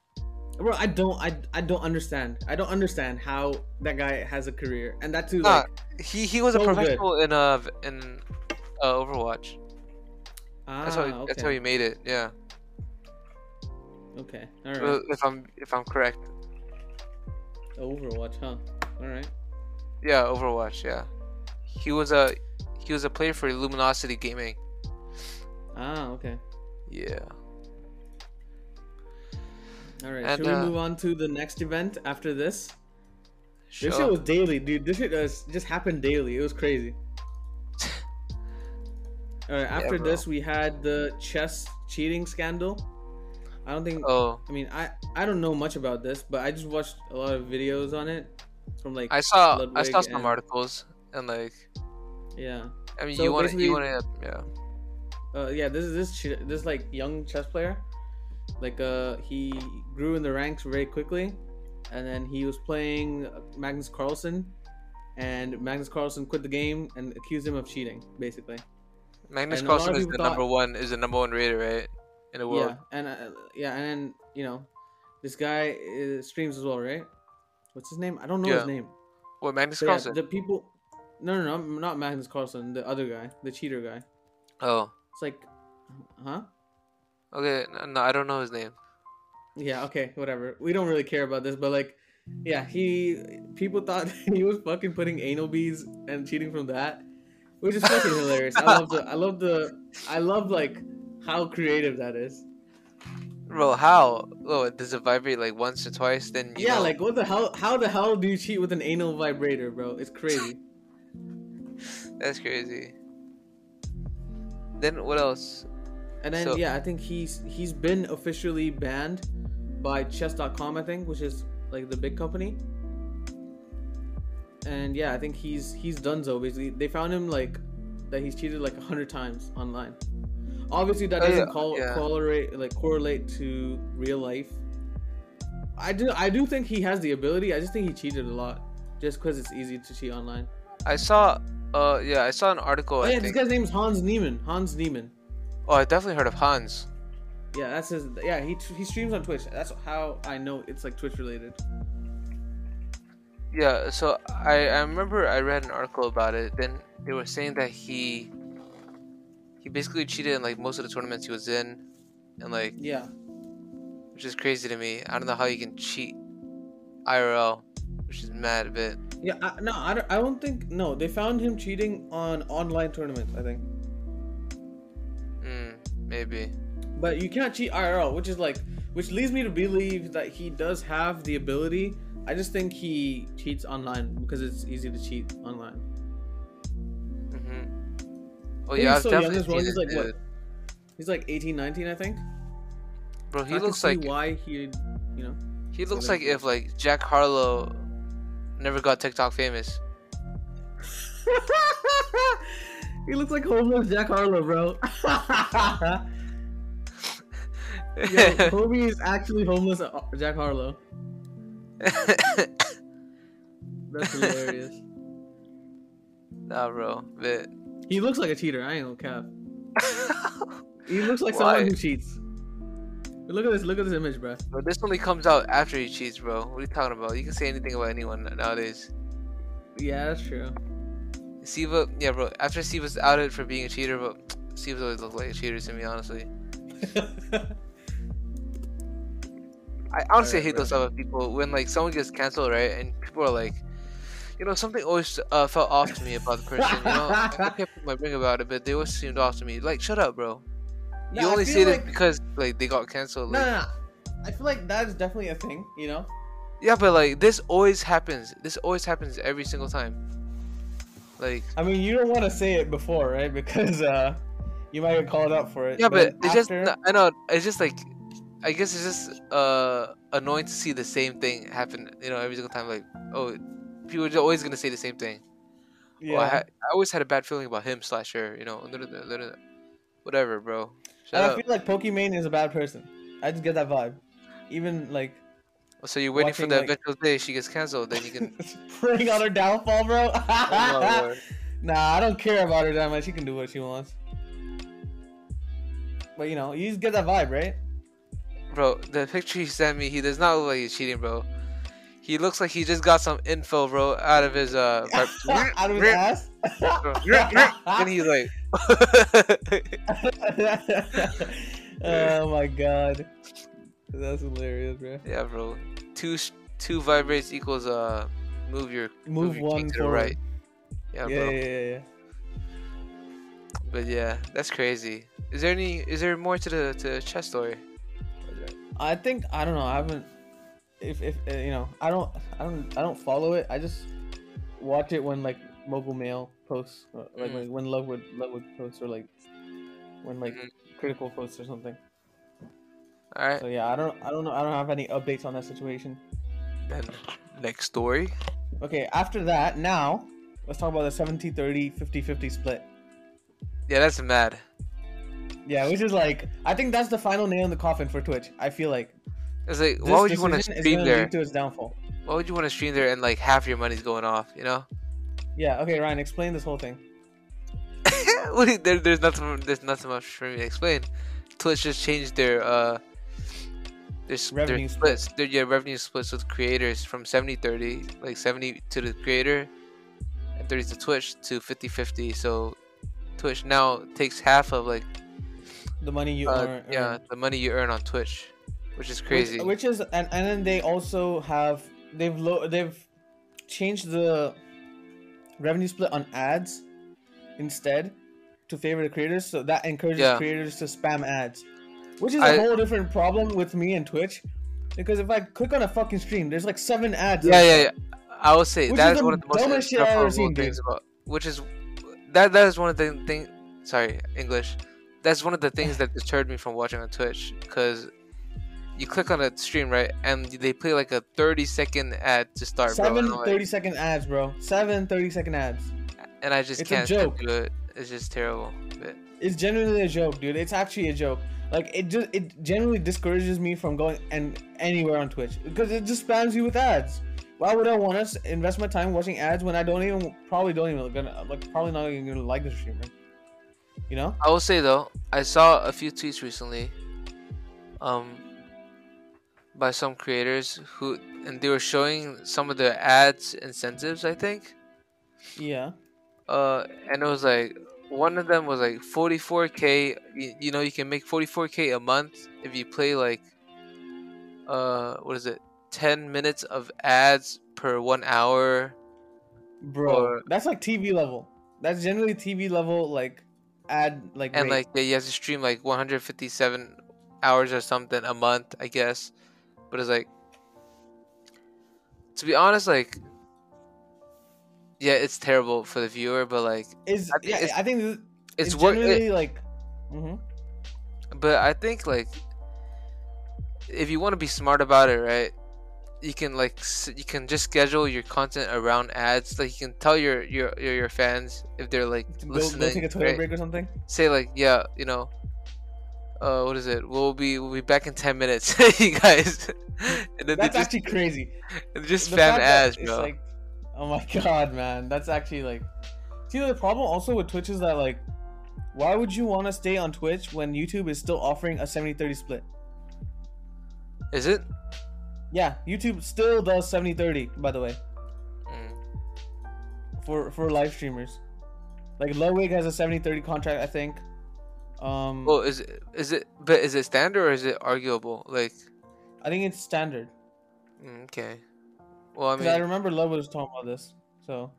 Bro, I don't, I, I don't understand. I don't understand how that guy has a career, and that too. Nah, like he he was so a professional good. in uh in uh, Overwatch. Ah, that's how he, okay. that's how he made it. Yeah. Okay. All right. If I'm if I'm correct. Overwatch, huh? All right. Yeah, Overwatch. Yeah, he was a he was a player for Luminosity Gaming. Ah, okay. Yeah. All right. And, should we uh, move on to the next event after this? Sure. This shit was daily, dude. This shit was, just happened daily. It was crazy. All right. After yeah, this, we had the chess cheating scandal. I don't think. Oh. I mean, I I don't know much about this, but I just watched a lot of videos on it. From like I saw Ludwig I saw some and, articles and like yeah I mean so you want to you want to yeah uh, yeah this is this this like young chess player like uh he grew in the ranks very quickly and then he was playing Magnus Carlsen and Magnus Carlsen quit the game and accused him of cheating basically. Magnus and Carlsen is the thought, number one is the number one rated right in the world. Yeah and uh, yeah and then you know this guy is, streams as well right. What's his name? I don't know yeah. his name. What, Magnus Carlsen? Yeah, the people... No, no, no. Not Magnus Carlsen. The other guy. The cheater guy. Oh. It's like... Huh? Okay. No, I don't know his name. Yeah, okay. Whatever. We don't really care about this, but like... Yeah, he... People thought he was fucking putting anal beads and cheating from that. Which is fucking hilarious. I love the... I love the... I love like... How creative that is. Bro, how? Oh, does it vibrate like once or twice? Then you yeah, know. Like what the hell? How the hell do you cheat with an anal vibrator, bro? It's crazy. That's crazy. Then what else? And then so, yeah, I think he's he's been officially banned by chess dot com, I think, which is like the big company. And yeah, I think he's he's donezo. Basically, they found him like that he's cheated like a hundred times online. Obviously, that doesn't oh, yeah. call, yeah. correlate like correlate to real life. I do, I do think he has the ability. I just think he cheated a lot, just because it's easy to cheat online. I saw, uh, yeah, I saw an article. Oh, yeah, I this think. guy's name is Hans Niemann. Hans Niemann. Oh, I definitely heard of Hans. Yeah, that's his. Yeah, he he streams on Twitch. That's how I know it's like Twitch related. Yeah, so I I remember I read an article about it. Then they were saying that he. He basically cheated in like most of the tournaments he was in, and like yeah, which is crazy to me. I don't know how you can cheat I R L, which is mad a bit. Yeah, I, no, I don't, I don't think no. They found him cheating on online tournaments, I think. Hmm, maybe. But you can't cheat I R L, which is like, which leads me to believe that he does have the ability. I just think he cheats online because it's easy to cheat online. Oh yeah, he's so young as well. He's like what? He's like eighteen, nineteen, I think. Bro, he looks like why he, you know. He looks like if like Jack Harlow never got TikTok famous. He looks like homeless Jack Harlow, bro. Yo, Kobe is actually homeless Jack Harlow. That's hilarious. Nah, bro, but. He looks like a cheater. I ain't gonna cap. He looks like Why? someone who cheats. Look at this. Look at this image, bro. Bro, this only comes out after he cheats, bro. What are you talking about? You can say anything about anyone nowadays. Yeah, that's true. Siva, yeah, bro. After Siva's outed for being a cheater, but Siva's always looked like a cheater to me, honestly. I honestly right, hate bro. those type of people when like someone gets canceled, right? And people are like, you know, something always uh, felt off to me about the person. You know, I kept my ring about it, but they always seemed off to me. Like, shut up, bro. You no, only say like... that because like they got canceled. Like... No, no, no, I feel like that is definitely a thing. You know. Yeah, but like this always happens. This always happens every single time. Like. I mean, you don't want to say it before, right? Because uh, you might get called up for it. Yeah, but, but it's after... just. I know. It's just like. I guess it's just uh annoying to see the same thing happen, you know, every single time. Like, oh, people are always gonna say the same thing. Yeah, oh, I, had, I always had a bad feeling about him slash her, you know, whatever, bro. Shut and up. I feel like Pokimane is a bad person. I just get that vibe. Even like. So you're waiting watching, for the like... eventual day she gets canceled, then you can. Praying on her downfall, bro. Oh, nah, I don't care about her that much. She can do what she wants. But you know, you just get that vibe, right? Bro, the picture he sent me, he does not look like he's cheating, bro. He looks like he just got some info, bro, out of his uh, out of his ass. And he's like, oh my god, that's hilarious, bro. Yeah, bro. Two two vibrates equals uh, move your move, move your one to the right. Yeah, yeah, bro. Yeah, yeah, yeah. But yeah, that's crazy. Is there any? Is there more to the to the chess story? I think I don't know. I haven't. If if uh, you know, I don't. I don't. I don't follow it. I just watch it when like Mogul Mail posts, or, like mm. when, when Ludwig Ludwig posts, or like when like mm. Critical posts or something. All right. So yeah, I don't. I don't know. I don't have any updates on that situation. Then next story. Okay. After that, now let's talk about the seventy thirty fifty fifty split. Yeah, that's mad. Yeah, which is like, I think that's the final nail in the coffin for Twitch. I feel like. It's like, why would you want to stream there? To its downfall. Why would you want to stream there and like half your money's going off? You know. Yeah. Okay, Ryan, explain this whole thing. Wait, there, there's nothing. There's nothing much for me to explain. Twitch just changed their uh, their, their splits. Split. Their yeah, revenue splits with creators from seventy thirty, like seventy to the creator, and thirty to Twitch to fifty fifty. So, Twitch now takes half of like. The money you uh, earn. Yeah, earn. the money you earn on Twitch, which is crazy. Which, which is, and, and then they also have, they've lo they've changed the revenue split on ads instead to favor the creators. So that encourages yeah. creators to spam ads, which is a I, whole different problem with me and Twitch. Because if I click on a fucking stream, there's like seven ads. Yeah, yeah, yeah. I would say that is, is one of the most insufferable things about, which is, that, that is one of the things, sorry, English. That's one of the things that deterred me from watching on Twitch, because you click on a stream, right, and they play like a thirty second ad to start. Seven bro, thirty second ads, bro. Seven thirty second ads. And I just it's can't do it. It's just terrible. But... It's genuinely a joke, dude. It's actually a joke. Like it just it generally discourages me from going and anywhere on Twitch, because it just spams you with ads. Why would I want to invest my time watching ads when I don't even probably don't even gonna like probably not even gonna like the streamer? You know? I will say though, I saw a few tweets recently um, by some creators who, and they were showing some of the ads incentives, I think. Yeah. Uh, and it was like, one of them was like forty-four K, you, you know, you can make forty-four K a month if you play like, uh, what is it? ten minutes of ads per one hour. Bro, or... that's like T V level. That's generally T V level, like, ad like and rate. Like yeah, you have to stream like one hundred fifty-seven hours or something a month, I guess. But it's like, to be honest, like yeah, it's terrible for the viewer, but like is I, yeah, I think it's, it's, it's generally it, like mm-hmm. But I think like if you want to be smart about it, right, you can like you can just schedule your content around ads. Like you can tell your your your, your fans if they're like go, listening. Go take a toilet right? break or something. Say like, yeah, you know, uh, what is it? We'll be we'll be back in ten minutes, you guys. And then that's just, actually crazy. Just spam ads, bro. Like, oh my god, man, that's actually like. See, the problem also with Twitch is that like, why would you want to stay on Twitch when YouTube is still offering a seventy thirty split? Is it? Yeah, YouTube still does seventy thirty, by the way. Mm. For for live streamers. Like Ludwig has a seventy thirty contract, I think. Um Well, is it is it but is it standard or is it arguable? Like I think it's standard. Okay. Well, I mean, I remember Ludwig was talking about this. So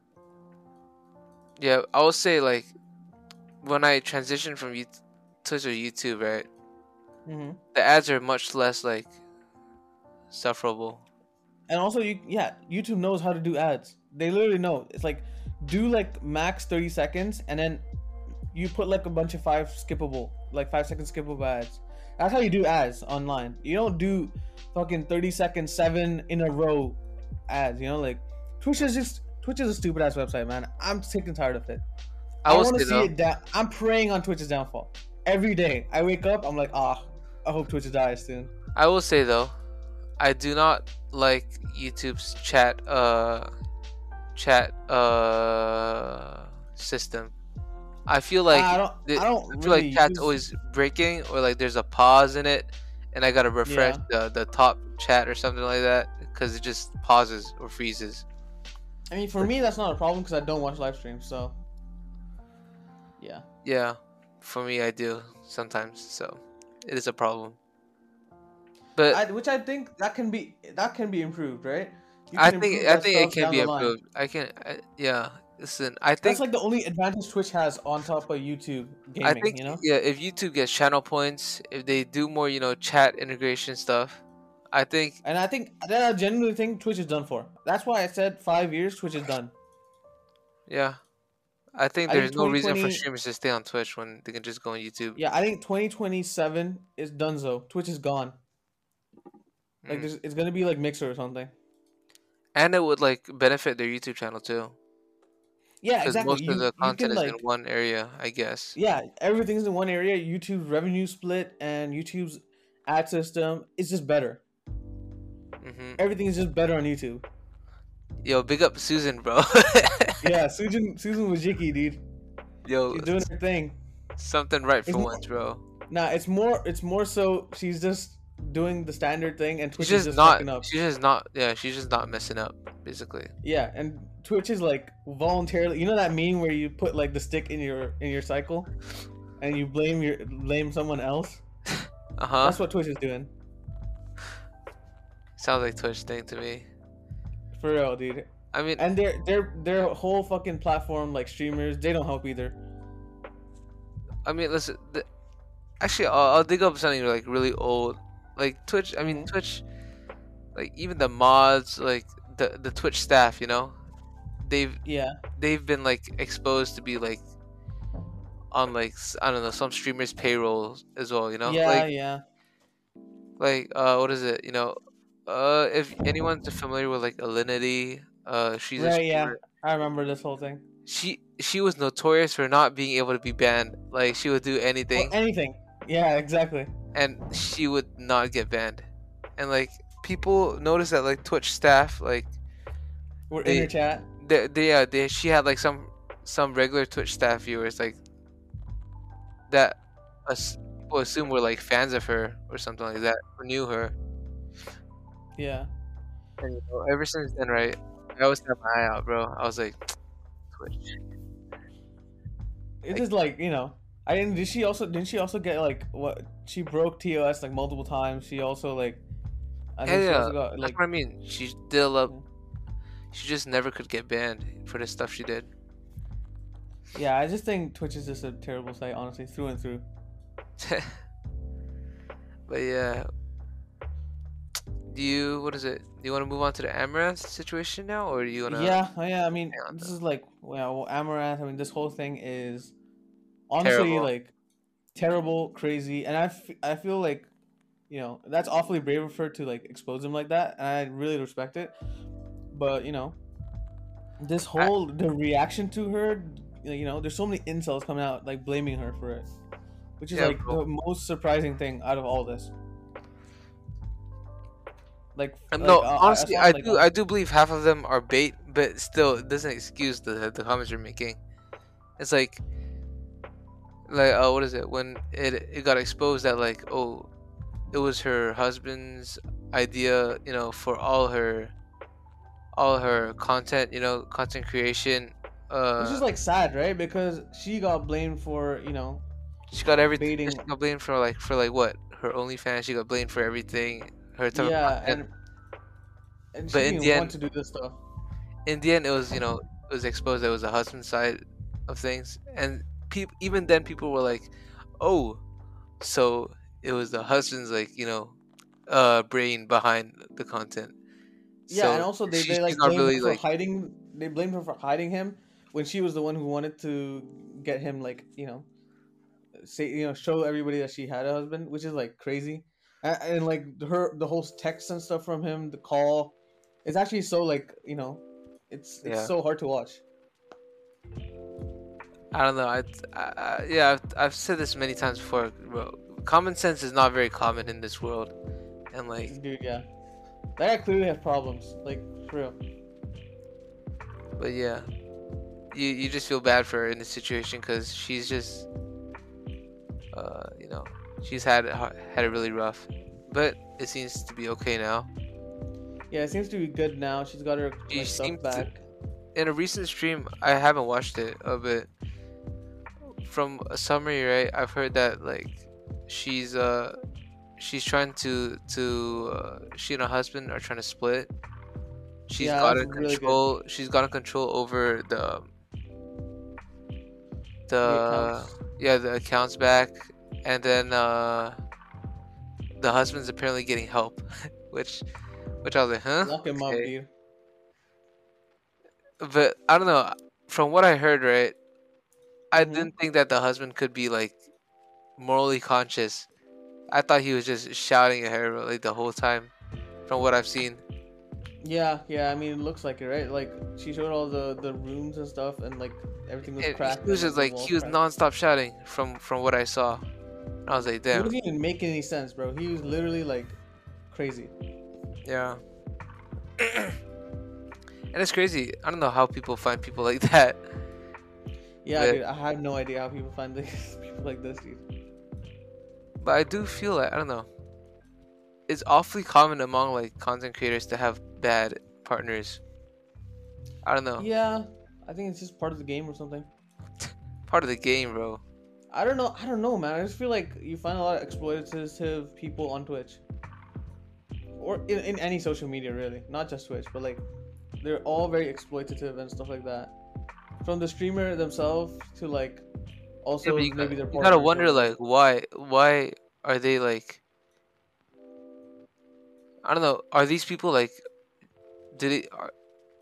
yeah, I will say like when I transitioned from YouTube, Twitch or YouTube, right? Mm-hmm. The ads are much less like sufferable. And also, you yeah, YouTube knows how to do ads. They literally know. It's like do like max thirty seconds, and then you put like a bunch of five skippable, like five second skippable ads. That's how you do ads online. You don't do fucking thirty second seven in a row ads. You know, like Twitch is just Twitch is a stupid ass website, man. I'm sick and tired of it. I, I want to see though. it down. I'm praying on Twitch's downfall. Every day I wake up, I'm like, ah, I hope Twitch dies soon. I will say though, I do not like YouTube's chat, uh, chat, uh, system. I feel like I don't, the, I don't I feel really like chat's use... always breaking, or like there's a pause in it, and I gotta refresh yeah. the the top chat or something like that because it just pauses or freezes. I mean, for me, that's not a problem because I don't watch live streams, so yeah. Yeah. For me, I do sometimes, so it is a problem. But I, which I think that can be that can be improved, right? I think I think it can be improved. I can, I, yeah. Listen, I think that's like the only advantage Twitch has on top of YouTube gaming. I think, you know, yeah. If YouTube gets channel points, if they do more, you know, chat integration stuff, I think. And I think that I genuinely think Twitch is done for. That's why I said five years, Twitch is done. Yeah. I think there's I think no reason for streamers to stay on Twitch when they can just go on YouTube. Yeah, I think twenty twenty-seven is donezo. Twitch is gone. Like, mm. it's going to be like Mixer or something. And it would, like, benefit their YouTube channel, too. Yeah, exactly. Because most you, of the content can, like, is in one area, I guess. Yeah, everything's in one area. YouTube's revenue split and YouTube's ad system is just better. Mm-hmm. Everything is just better on YouTube. Yo, big up Susan, bro. Yeah, Susan, Susan Wojcicki, dude. Yo, she's doing her thing. Something right for once, bro. Nah, it's more, it's more so she's just doing the standard thing, and Twitch she's just is just not, fucking up. She's just not, yeah, she's just not messing up, basically. Yeah, and Twitch is like voluntarily. You know that meme where you put like the stick in your in your cycle, and you blame your blame someone else. Uh huh. That's what Twitch is doing. Sounds like Twitch thing to me. For real, dude. I mean, and their their their whole fucking platform, like streamers, they don't help either. I mean, listen. The, actually, I'll, I'll dig up something like really old, like Twitch. I mean, Twitch, like even the mods, like the the Twitch staff, you know, they've yeah they've been like exposed to be like on like I don't know some streamers' payroll as well, you know. Yeah, like, yeah. Like, uh, what is it? You know, uh, if anyone's familiar with like Alinity. Uh, she's right, yeah, I remember this whole thing. She she was notorious for not being able to be banned. Like she would do anything, well, anything. Yeah, exactly. And she would not get banned. And like people noticed that like Twitch staff like were they, in your chat. They, they, yeah, they, she had like some some regular Twitch staff viewers like that. Us, people assume were like fans of her or something like that, or knew her. Yeah. And you know, ever since then, right? I always had my eye out, bro. I was like, Twitch. It's like, just like, you know, I didn't. Did she also? Didn't she also get like what? She broke T O S like multiple times. She also like. I yeah, think yeah. She also got, like, that's what I mean. She still up. She just never could get banned for the stuff she did. Yeah, I just think Twitch is just a terrible site, honestly, through and through. But yeah. Do you what is it? Do you want to move on to the Amaranth situation now, or do you want to? Yeah, yeah. I mean, this though. is like well, Amaranth. I mean, this whole thing is honestly terrible. like terrible, crazy, and I, f I feel like you know that's awfully brave of her to like expose him like that, and I really respect it. But you know, this whole I... the reaction to her, you know, there's so many incels coming out like blaming her for it, which is yeah, like bro. the most surprising thing out of all this. Like, um, like no, uh, honestly, I, I, I like, do uh, I do believe half of them are bait, but still, it doesn't excuse the the comments you're making. It's like, like, uh, what is it? When it it got exposed that like, oh, it was her husband's idea, you know, for all her all her content, you know, content creation. Uh, Which is like sad, right? Because she got blamed for, you know, she got everything. Baiting. She got blamed for like for like what? Her OnlyFans. She got blamed for everything. Her type yeah, of content. and, and she but didn't in the end, want to do this stuff. In the end, it was, you know, it was exposed. It was the husband side of things, and people even then people were like, oh, so it was the husband's like, you know, uh, brain behind the content. Yeah, so and also they, they like blamed really, her for like, hiding. They blamed her for hiding him when she was the one who wanted to get him, like, you know, say, you know, show everybody that she had a husband, which is like crazy. And, and like her, the whole text and stuff from him, the call, it's actually so like, you know, it's it's yeah. so hard to watch. I don't know. I, I yeah, I've, I've said this many times before. Bro. Common sense is not very common in this world, and like, dude, yeah, that guy clearly has problems, like for real. But yeah, you you just feel bad for her in this situation because she's just, uh, you know, she's had had it really rough, but it seems to be okay now. Yeah, it seems to be good now. She's got her like, stuff back. To, in a recent stream, I haven't watched it, uh, but from a summary, right, I've heard that like she's uh she's trying to to uh, she and her husband are trying to split. She's yeah, got a control. Really she's got a control over the the, the yeah the accounts back, and then uh the husband's apparently getting help, which which I was like, huh? Lock him okay. up, dude. But I don't know. From what I heard, right, I mm-hmm. didn't think that the husband could be like morally conscious. I thought he was just shouting at her like the whole time. From what I've seen. Yeah, yeah. I mean, it looks like it, right? Like she showed all the the rooms and stuff, and like everything was it, cracked. He was just like he was cracked. nonstop shouting from from what I saw. I was like, damn. It didn't even make any sense, bro. He was literally like crazy. Yeah. And it's crazy. I don't know how people find people like that. Yeah, but, dude, I have no idea how people find this, people like this, dude. But I do feel like, I don't know. It's awfully common among, like, content creators to have bad partners. I don't know. Yeah, I think it's just part of the game or something. Part of the game, bro. I don't know. I don't know, man. I just feel like you find a lot of exploitative people on Twitch. Or in, in any social media, really. Not just Twitch, but, like... They're all very exploitative and stuff like that, from the streamer themselves to like also yeah, you maybe their. You gotta wonder like why why are they like? I don't know. Are these people like? Did it are,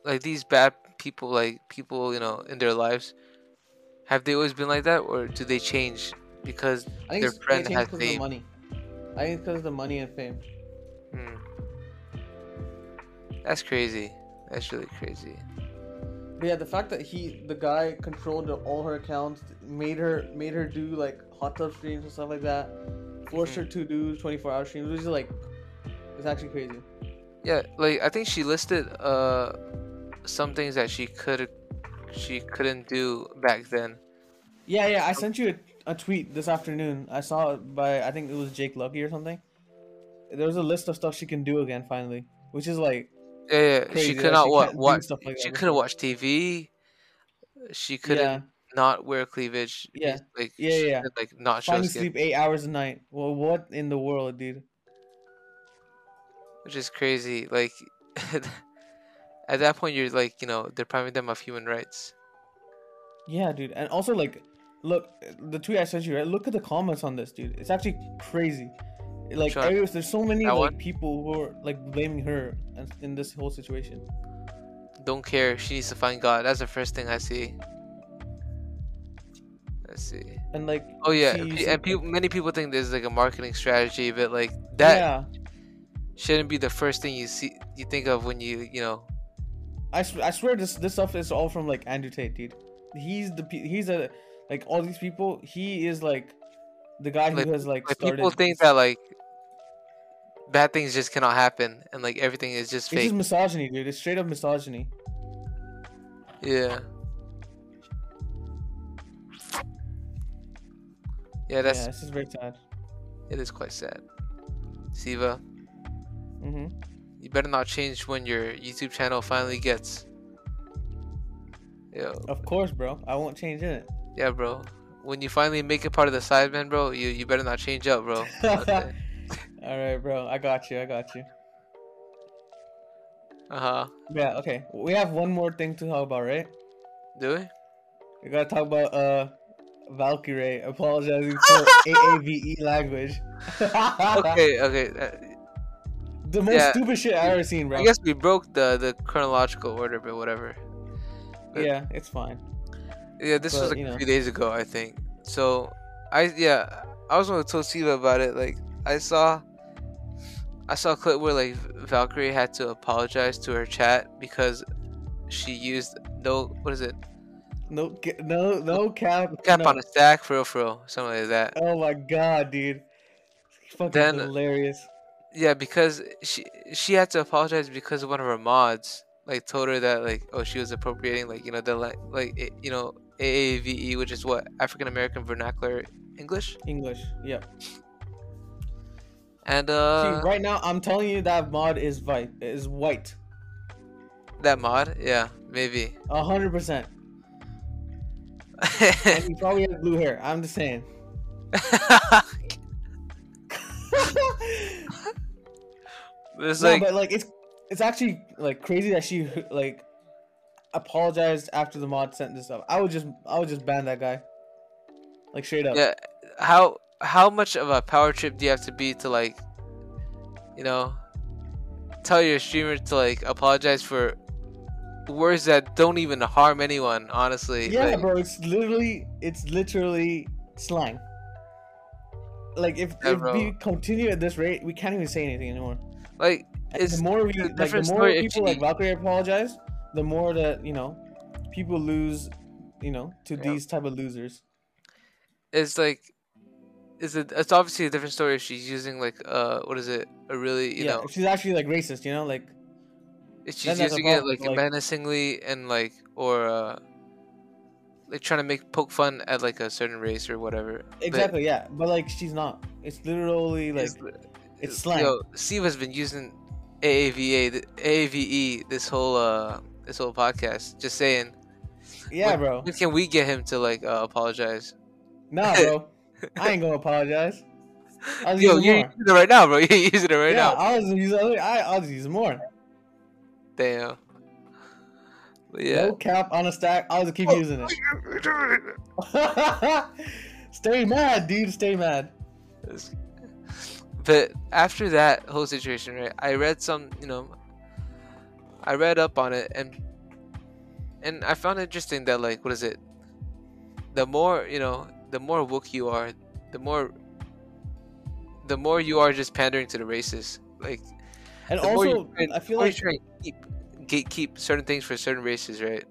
like these bad people like people you know in their lives? Have they always been like that, or do they change because I think their friend has fame? The money. I think it's because of the money and fame. Hmm. That's crazy. That's really crazy. But yeah, the fact that he, the guy, controlled all her accounts, made her, made her do like hot tub streams and stuff like that, forced mm-hmm. her to do twenty-four hour streams, which is like, it's actually crazy. Yeah, like I think she listed uh some things that she could, she couldn't do back then. Yeah, yeah, I sent you a, a tweet this afternoon. I saw it by, I think it was Jake Lucky or something. There was a list of stuff she can do again finally, which is like. Yeah, yeah. She could not like, watch. She, like she couldn't watch T V. She couldn't yeah. not wear cleavage. Yeah, like, yeah, yeah. yeah. Could, like not show skin. Sleep eight hours a night. Well, what in the world, dude? Which is crazy. Like, at that point, you're like, you know, depriving them of human rights. Yeah, dude, and also like, look, the tweet I sent you. Right? Look at the comments on this, dude. It's actually crazy. Like was, there's so many like, people who are like blaming her in this whole situation. Don't care. She needs to find God. That's the first thing I see. Let's see. And like, oh yeah, and people, many people think there's like a marketing strategy, but like that yeah. shouldn't be the first thing you see, you think of when you you know. I, sw I swear this this stuff is all from like Andrew Tate, dude. He's the he's a like all these people. He is like the guy who like, has like, like started. People think that like. Bad things just cannot happen, and like everything is just fake. It's just misogyny, dude. It's straight up misogyny. Yeah. Yeah, that's. Yeah, this is very sad. It is quite sad. Siva. Mm-hmm. You better not change when your YouTube channel finally gets. Yo. Of course, bro. I won't change in it. Yeah, bro. When you finally make it part of the Sidemen, bro, you, you better not change up, bro. Okay. All right, bro. I got you. I got you. Uh-huh. Yeah, okay. We have one more thing to talk about, right? Do we? We gotta talk about uh, Valkyrie apologizing for A A V E language. okay, okay. Uh, the most yeah. stupid shit I've ever seen, bro. I guess we broke the, the chronological order, but whatever. But, yeah, it's fine. Yeah, this but, was like a few know. days ago, I think. So, I yeah, I was gonna tell Siva about it. Like, I saw... I saw a clip where like Valkyrie had to apologize to her chat because she used no what is it? No no no cap cap no. on a stack for real for real something like that. Oh my god, dude! It's fucking then, hilarious. Yeah, because she she had to apologize because one of her mods like told her that like oh she was appropriating like you know the like you know A A V E, which is what, African American vernacular English. English, yeah. And uh, see, right now, I'm telling you that mod is white. Is white. That mod, yeah, maybe. A hundred percent. And he probably has blue hair. I'm just saying. It's no, like, but like it's it's actually like crazy that she like apologized after the mod sent this up. I would just I would just ban that guy. Like straight up. Yeah. How. How much of a power trip do you have to be to like, you know, tell your streamer to like apologize for words that don't even harm anyone? Honestly, yeah, like, bro, it's literally, it's literally slang. Like if, yeah, if we continue at this rate, we can't even say anything anymore. Like, it's the more we, like, the more people like Valkyrie apologize, the more that you know, people lose, you know, to yeah. these type of losers. It's like. It's, a, it's obviously a different story if she's using like uh what is it a really you yeah, know if she's actually like racist, you know, like if she's using problem, it like, like menacingly and like or uh like trying to make poke fun at like a certain race or whatever. Exactly, but, yeah, but like she's not. It's literally like it's, it's slang. Yo, Siva's been using A A V A A A V E this whole uh this whole podcast. Just saying. Yeah, when, bro. When can we get him to like uh, apologize? Nah, bro. I ain't gonna apologize. I'll Yo, you're more. using it right now, bro. You're using it right yeah, now. I'll just use it. I'll just use more. Damn. But yeah. No cap on a stack. I'll just keep oh, using it. Stay mad, dude. Stay mad. But after that whole situation, right? I read some, you know, I read up on it, and and I found it interesting that like, what is it? The more you know. The more woke you are, the more, the more you are just pandering to the racists. Like, and also, you, and I feel like trying to keep, keep, keep certain things for certain races, right?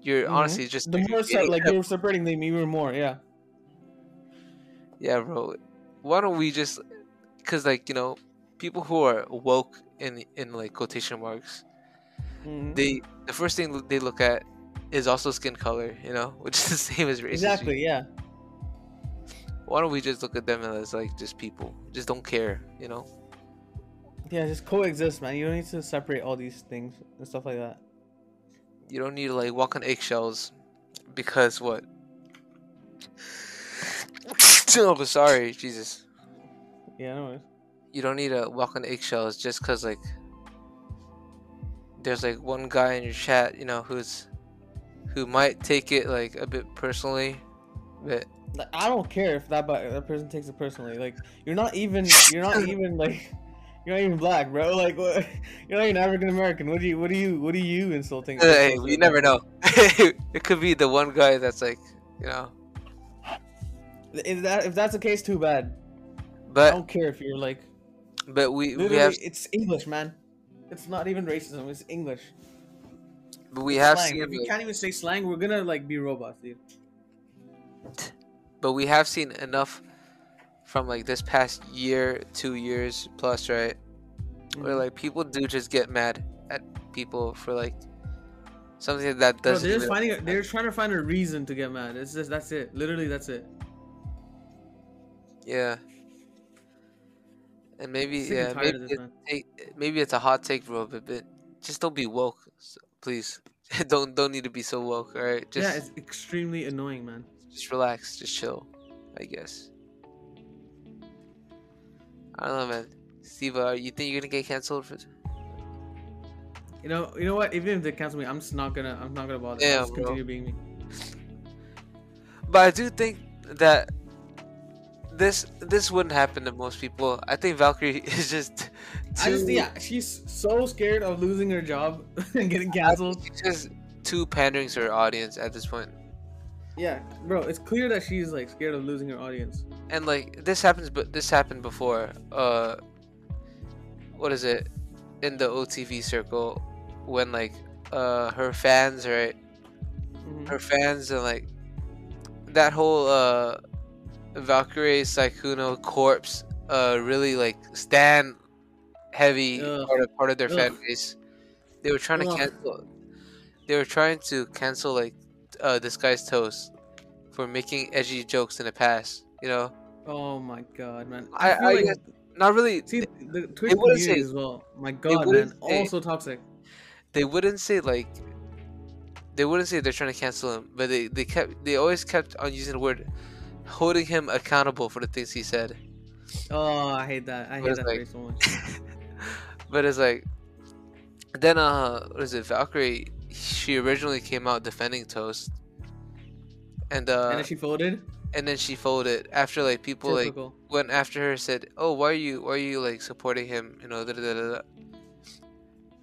You're mm-hmm. honestly just the more so, like you're separating them even more, yeah. Yeah, bro. Why don't we just, cause like you know, people who are woke in in like quotation marks, mm-hmm. they the first thing they look at is also skin color, you know, which is the same as racism. Exactly. Yeah. Why don't we just look at them as like just people, just don't care, you know? Yeah, just coexist, man. You don't need to separate all these things and stuff like that. You don't need to like walk on eggshells because what? Oh, sorry, Jesus. Yeah, no worries. You don't need to walk on eggshells just because like there's like one guy in your chat, you know, who's who might take it like a bit personally, but. Like, I don't care if that that person takes it personally. Like you're not even you're not even like you're not even black, bro. Like what, you're not even African American. What do you what do you what do you insulting? Hey, you never know. It could be the one guy that's like you know. If that if that's the case, too bad. But I don't care if you're like. But we we have it's English, man. It's not even racism. It's English. But we it's have seen, if we like, can't even say slang, we're gonna like be robots, dude. But we have seen enough from like this past year, two years plus, right? Mm-hmm. Where like people do just get mad at people for like something that doesn't. No, they're just finding. A, they're trying to find a reason to get mad. It's just that's it. Literally, that's it. Yeah. And maybe yeah, maybe, it, take, maybe it's a hot take, bro. But, but just don't be woke, please. don't don't need to be so woke. All right. Just, yeah, it's extremely annoying, man. Just relax. Just chill. I guess. I don't know, man. Steve, uh, you think you're gonna get canceled for? You know, you know what? Even if they cancel me, I'm just not gonna. I'm not gonna bother. Yeah, I'll just bro. continue being me. But I do think that this this wouldn't happen to most people. I think Valkyrie is just. Too... I just yeah, she's so scared of losing her job and getting canceled. She's just too pandering to her audience at this point. Yeah, bro, it's clear that she's like scared of losing her audience. And like this happens, but this happened before. Uh, what is it? In the O T V circle, when like uh her fans, right? Mm-hmm. Her fans and like that whole uh Valkyrie Saikuno corpse uh really like stan heavy Ugh. part of part of their Ugh. fan base. They were trying Ugh. to cancel. They were trying to cancel like uh this guy's Toast for making edgy jokes in the past. You know. Oh my god, man! I, I, I like... guess not really. See, the Twitch community as well. My god, man, also toxic. They wouldn't say like. They wouldn't say they're trying to cancel him, but they they kept they always kept on using the word, holding him accountable for the things he said. Oh, I hate that. I hate that phrase so much. But it's like, then uh, what is it? Valkyrie. She originally came out defending Toast. And uh. And then she folded. And then she folded after like people Typical. like went after her, said, "Oh, why are you why are you like supporting him?" You know, da, da, da, da.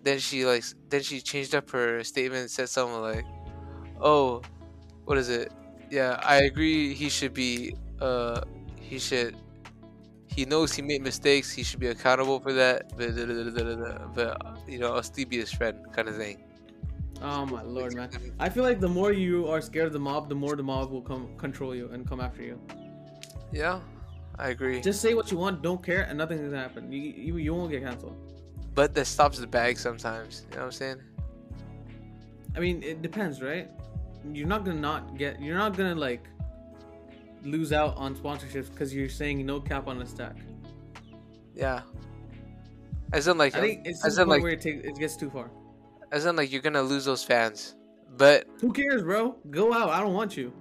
Then she like then she changed up her statement and said something like, "Oh, what is it? Yeah, I agree. He should be. Uh, he should. He knows he made mistakes. He should be accountable for that. But, da, da, da, da, da, da. But you know, I'll still be his friend," kind of thing. Oh my lord, man. I feel like the more you are scared of the mob, the more the mob will come control you and come after you. Yeah, I agree. Just say what you want, don't care, and nothing's gonna happen. You, you, you won't get cancelled. But that stops the bag sometimes, you know what I'm saying? I mean, it depends, right? You're not gonna not get, you're not gonna like lose out on sponsorships because you're saying no cap on a stack. Yeah. As in like, I think it's as in like where it, takes, it gets too far. As in, like, you're gonna lose those fans, but who cares, bro? Go out. I don't want you.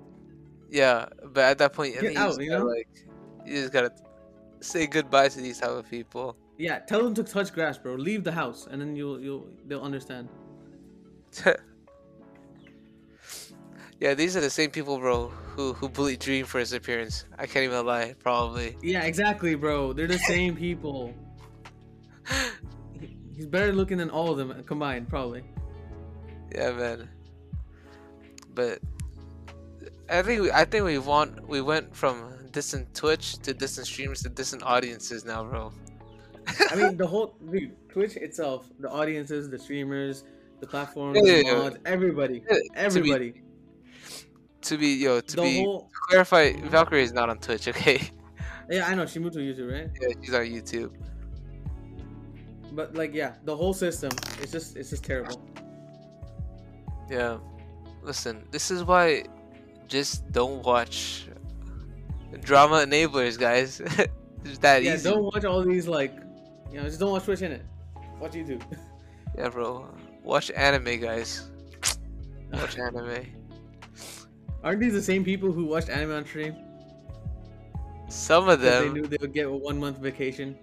Yeah, but at that point, I mean, you out, you gotta, know? like, you just gotta say goodbye to these type of people. Yeah, tell them to touch grass, bro. Leave the house, and then you'll you'll they'll understand. Yeah, these are the same people, bro, who who bullied Dream for his appearance. I can't even lie, probably. Yeah, exactly, bro. They're the same people. He's better looking than all of them combined, probably. Yeah, man. But I think we, I think we want we went from distant Twitch to distant streams to distant audiences now, bro. I mean, the whole dude, Twitch itself, the audiences, the streamers, the platforms, yeah, the yeah, mods, yeah. everybody, yeah, everybody. To be, to be yo, to the be whole... to clarify, Valkyrie is not on Twitch, okay? Yeah, I know she moved to YouTube, right? Yeah, she's on YouTube. But like, yeah, the whole system, it's just, it's just terrible. Yeah, listen, this is why, just don't watch drama enablers, guys. It's that yeah, easy. Yeah, don't watch all these like, you know, just don't watch Twitch in it. Watch YouTube. Yeah, bro, watch anime, guys. Watch anime. Aren't these the same people who watched anime on stream? Some of them. They knew they would get a one month vacation.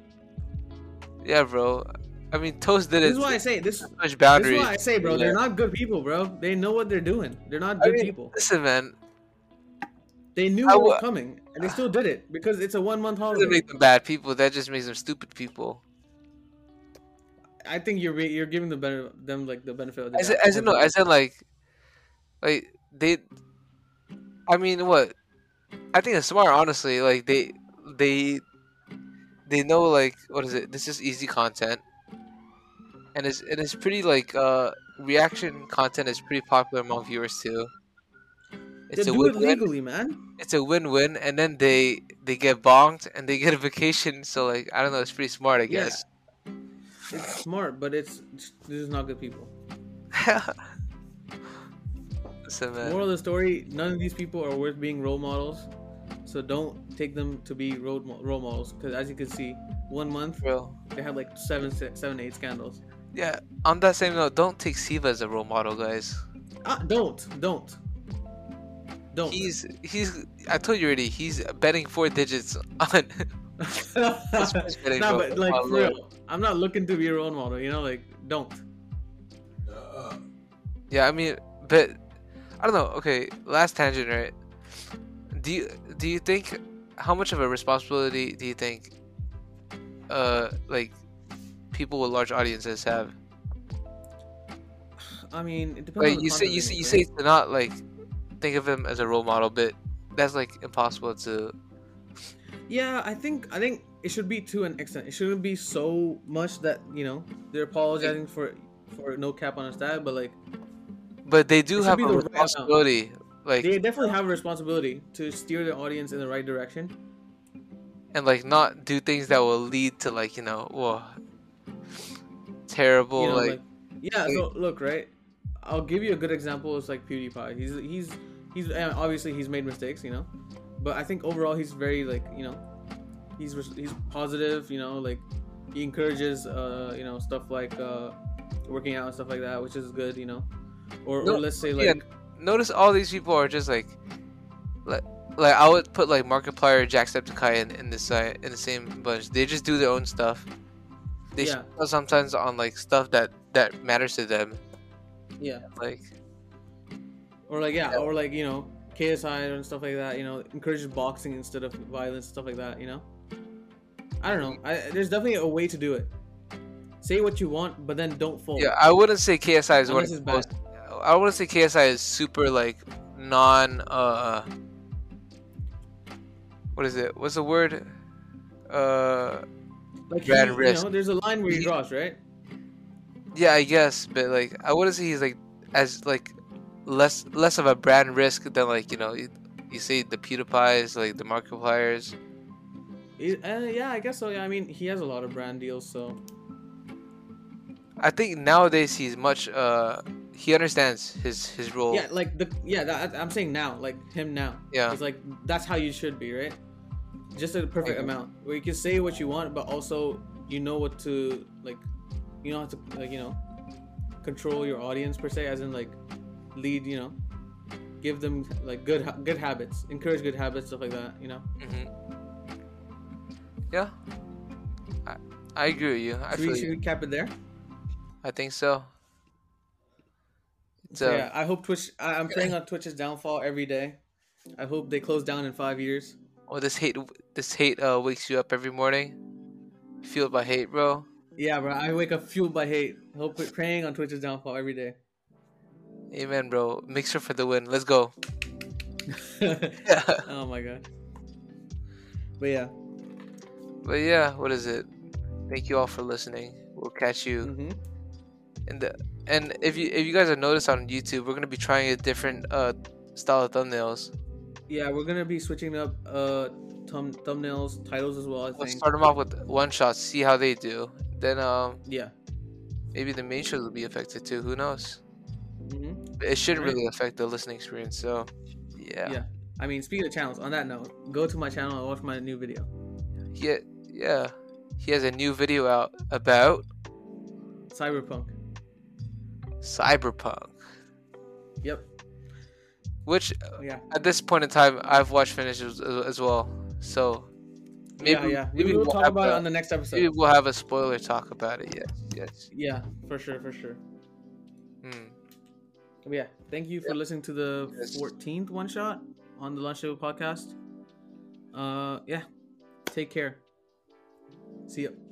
Yeah, bro. I mean, Toast did it. This is why I say this. Much boundaries. This is why I say, bro. They're not good people, bro. They know what they're doing. They're not good I mean, people. Listen, man. They knew what was coming, and they still did it because it's a one-month holiday. Doesn't make them bad people. That just makes them stupid people. I think you're you're giving the better them like the benefit of the doubt. As in, as in, no, as in like, like they. I mean, what? I think it's smart, honestly. Like they they. They know like what is it? This is easy content, and it's and it's pretty like uh, reaction content is pretty popular among viewers too. It's yeah, a win-win. It legally, man. It's a win-win, and then they they get bonked and they get a vacation. So like I don't know, it's pretty smart, I guess. Yeah. It's smart, but it's this is not good people. So, man. Moral of the story: none of these people are worth being role models. So don't take them to be role role models because as you can see, one month, bro, they had like seven, seven, eight scandals. Yeah. On that same note, don't take Siva as a role model, guys. Uh, don't, don't, don't. He's he's. I told you already. He's betting four digits on. Nah, but like for real, I'm not looking to be a role model. You know, like don't. Uh. Yeah, I mean, but I don't know. Okay, last tangent, right? Do you do you think how much of a responsibility do you think, uh, like, people with large audiences have? I mean, it depends. Like, on you, say, you say you right? say to not like think of him as a role model, but that's like impossible to. Yeah, I think I think it should be to an extent. It shouldn't be so much that you know they're apologizing like, for for no cap on his dad, but like. But they do have a responsibility. Right like they definitely have a responsibility to steer their audience in the right direction. And like not do things that will lead to like you know, whoa, terrible you know, like, like. Yeah. So look, right. I'll give you a good example. It's like PewDiePie. He's he's he's obviously he's made mistakes, you know, but I think overall he's very like you know, he's he's positive, you know, like he encourages uh you know stuff like uh working out and stuff like that, which is good, you know, or, no, or let's say like yeah, notice all these people are just like like like I would put like Markiplier, Jacksepticeye in, in this side in the same bunch. They just do their own stuff. They yeah. show sometimes on like stuff that that matters to them. Yeah, like, or like yeah, yeah, or like you know, K S I and stuff like that. You know, encourages boxing instead of violence, stuff like that. You know, I don't know. I, there's definitely a way to do it. Say what you want, but then don't fold. Yeah, I wouldn't say K S I is one of the most. I wouldn't say K S I is super like non. Uh, what is it? What's the word? Uh, like bad you, risk. You know, there's a line where you cross, right? Yeah, I guess, but like I wouldn't say he's like as like less less of a brand risk than like you know you, you see the PewDiePies, like the Markipliers. Uh, yeah, I guess so. Yeah, I mean he has a lot of brand deals, so I think nowadays he's much. Uh, he understands his his role. Yeah, like the yeah. That, I'm saying now, like him now. Yeah, it's like that's how you should be, right? Just a perfect amount where you can say what you want, but also you know what to like. You don't have to, like, you know, control your audience per se, as in, like, lead, you know, give them, like, good ha good habits, encourage good habits, stuff like that, you know? Mm-hmm. Yeah. I, I agree with you. I should, we, should we cap it there? I think so. So, so yeah, I hope Twitch, I, I'm praying on Twitch's downfall every day. I hope they close down in five years. Oh, this hate, this hate uh, wakes you up every morning. Fueled by hate, bro. Yeah, bro. I wake up fueled by hate. Hope praying on Twitch's downfall every day. Amen, bro. Mixer for the win. Let's go. Yeah. Oh my god. But yeah. But yeah. What is it? Thank you all for listening. We'll catch you. Mm-hmm. And the and if you if you guys have noticed on YouTube, we're gonna be trying a different uh style of thumbnails. Yeah, we're gonna be switching up uh thumb thumbnails, titles as well. I think. We'll start them off with one shots. See how they do. Then um yeah, maybe the main shows will be affected too. Who knows? Mm-hmm. It shouldn't really affect the listening experience. So yeah. Yeah. I mean, speaking of channels, on that note, go to my channel and watch my new video. Yeah, yeah. He has a new video out about Cyberpunk. Cyberpunk. Yep. Which yeah. At this point in time, I've watched finish as, as well. So. Maybe, yeah, yeah. Maybe we will we'll talk about a, it on the next episode. Maybe we'll have a spoiler talk about it. Yes, yes. Yeah, for sure, for sure. Mm. But yeah, thank you for yeah. listening to the yes. fourteenth one shot on the Lunch Table Podcast. Uh, yeah, take care. See ya.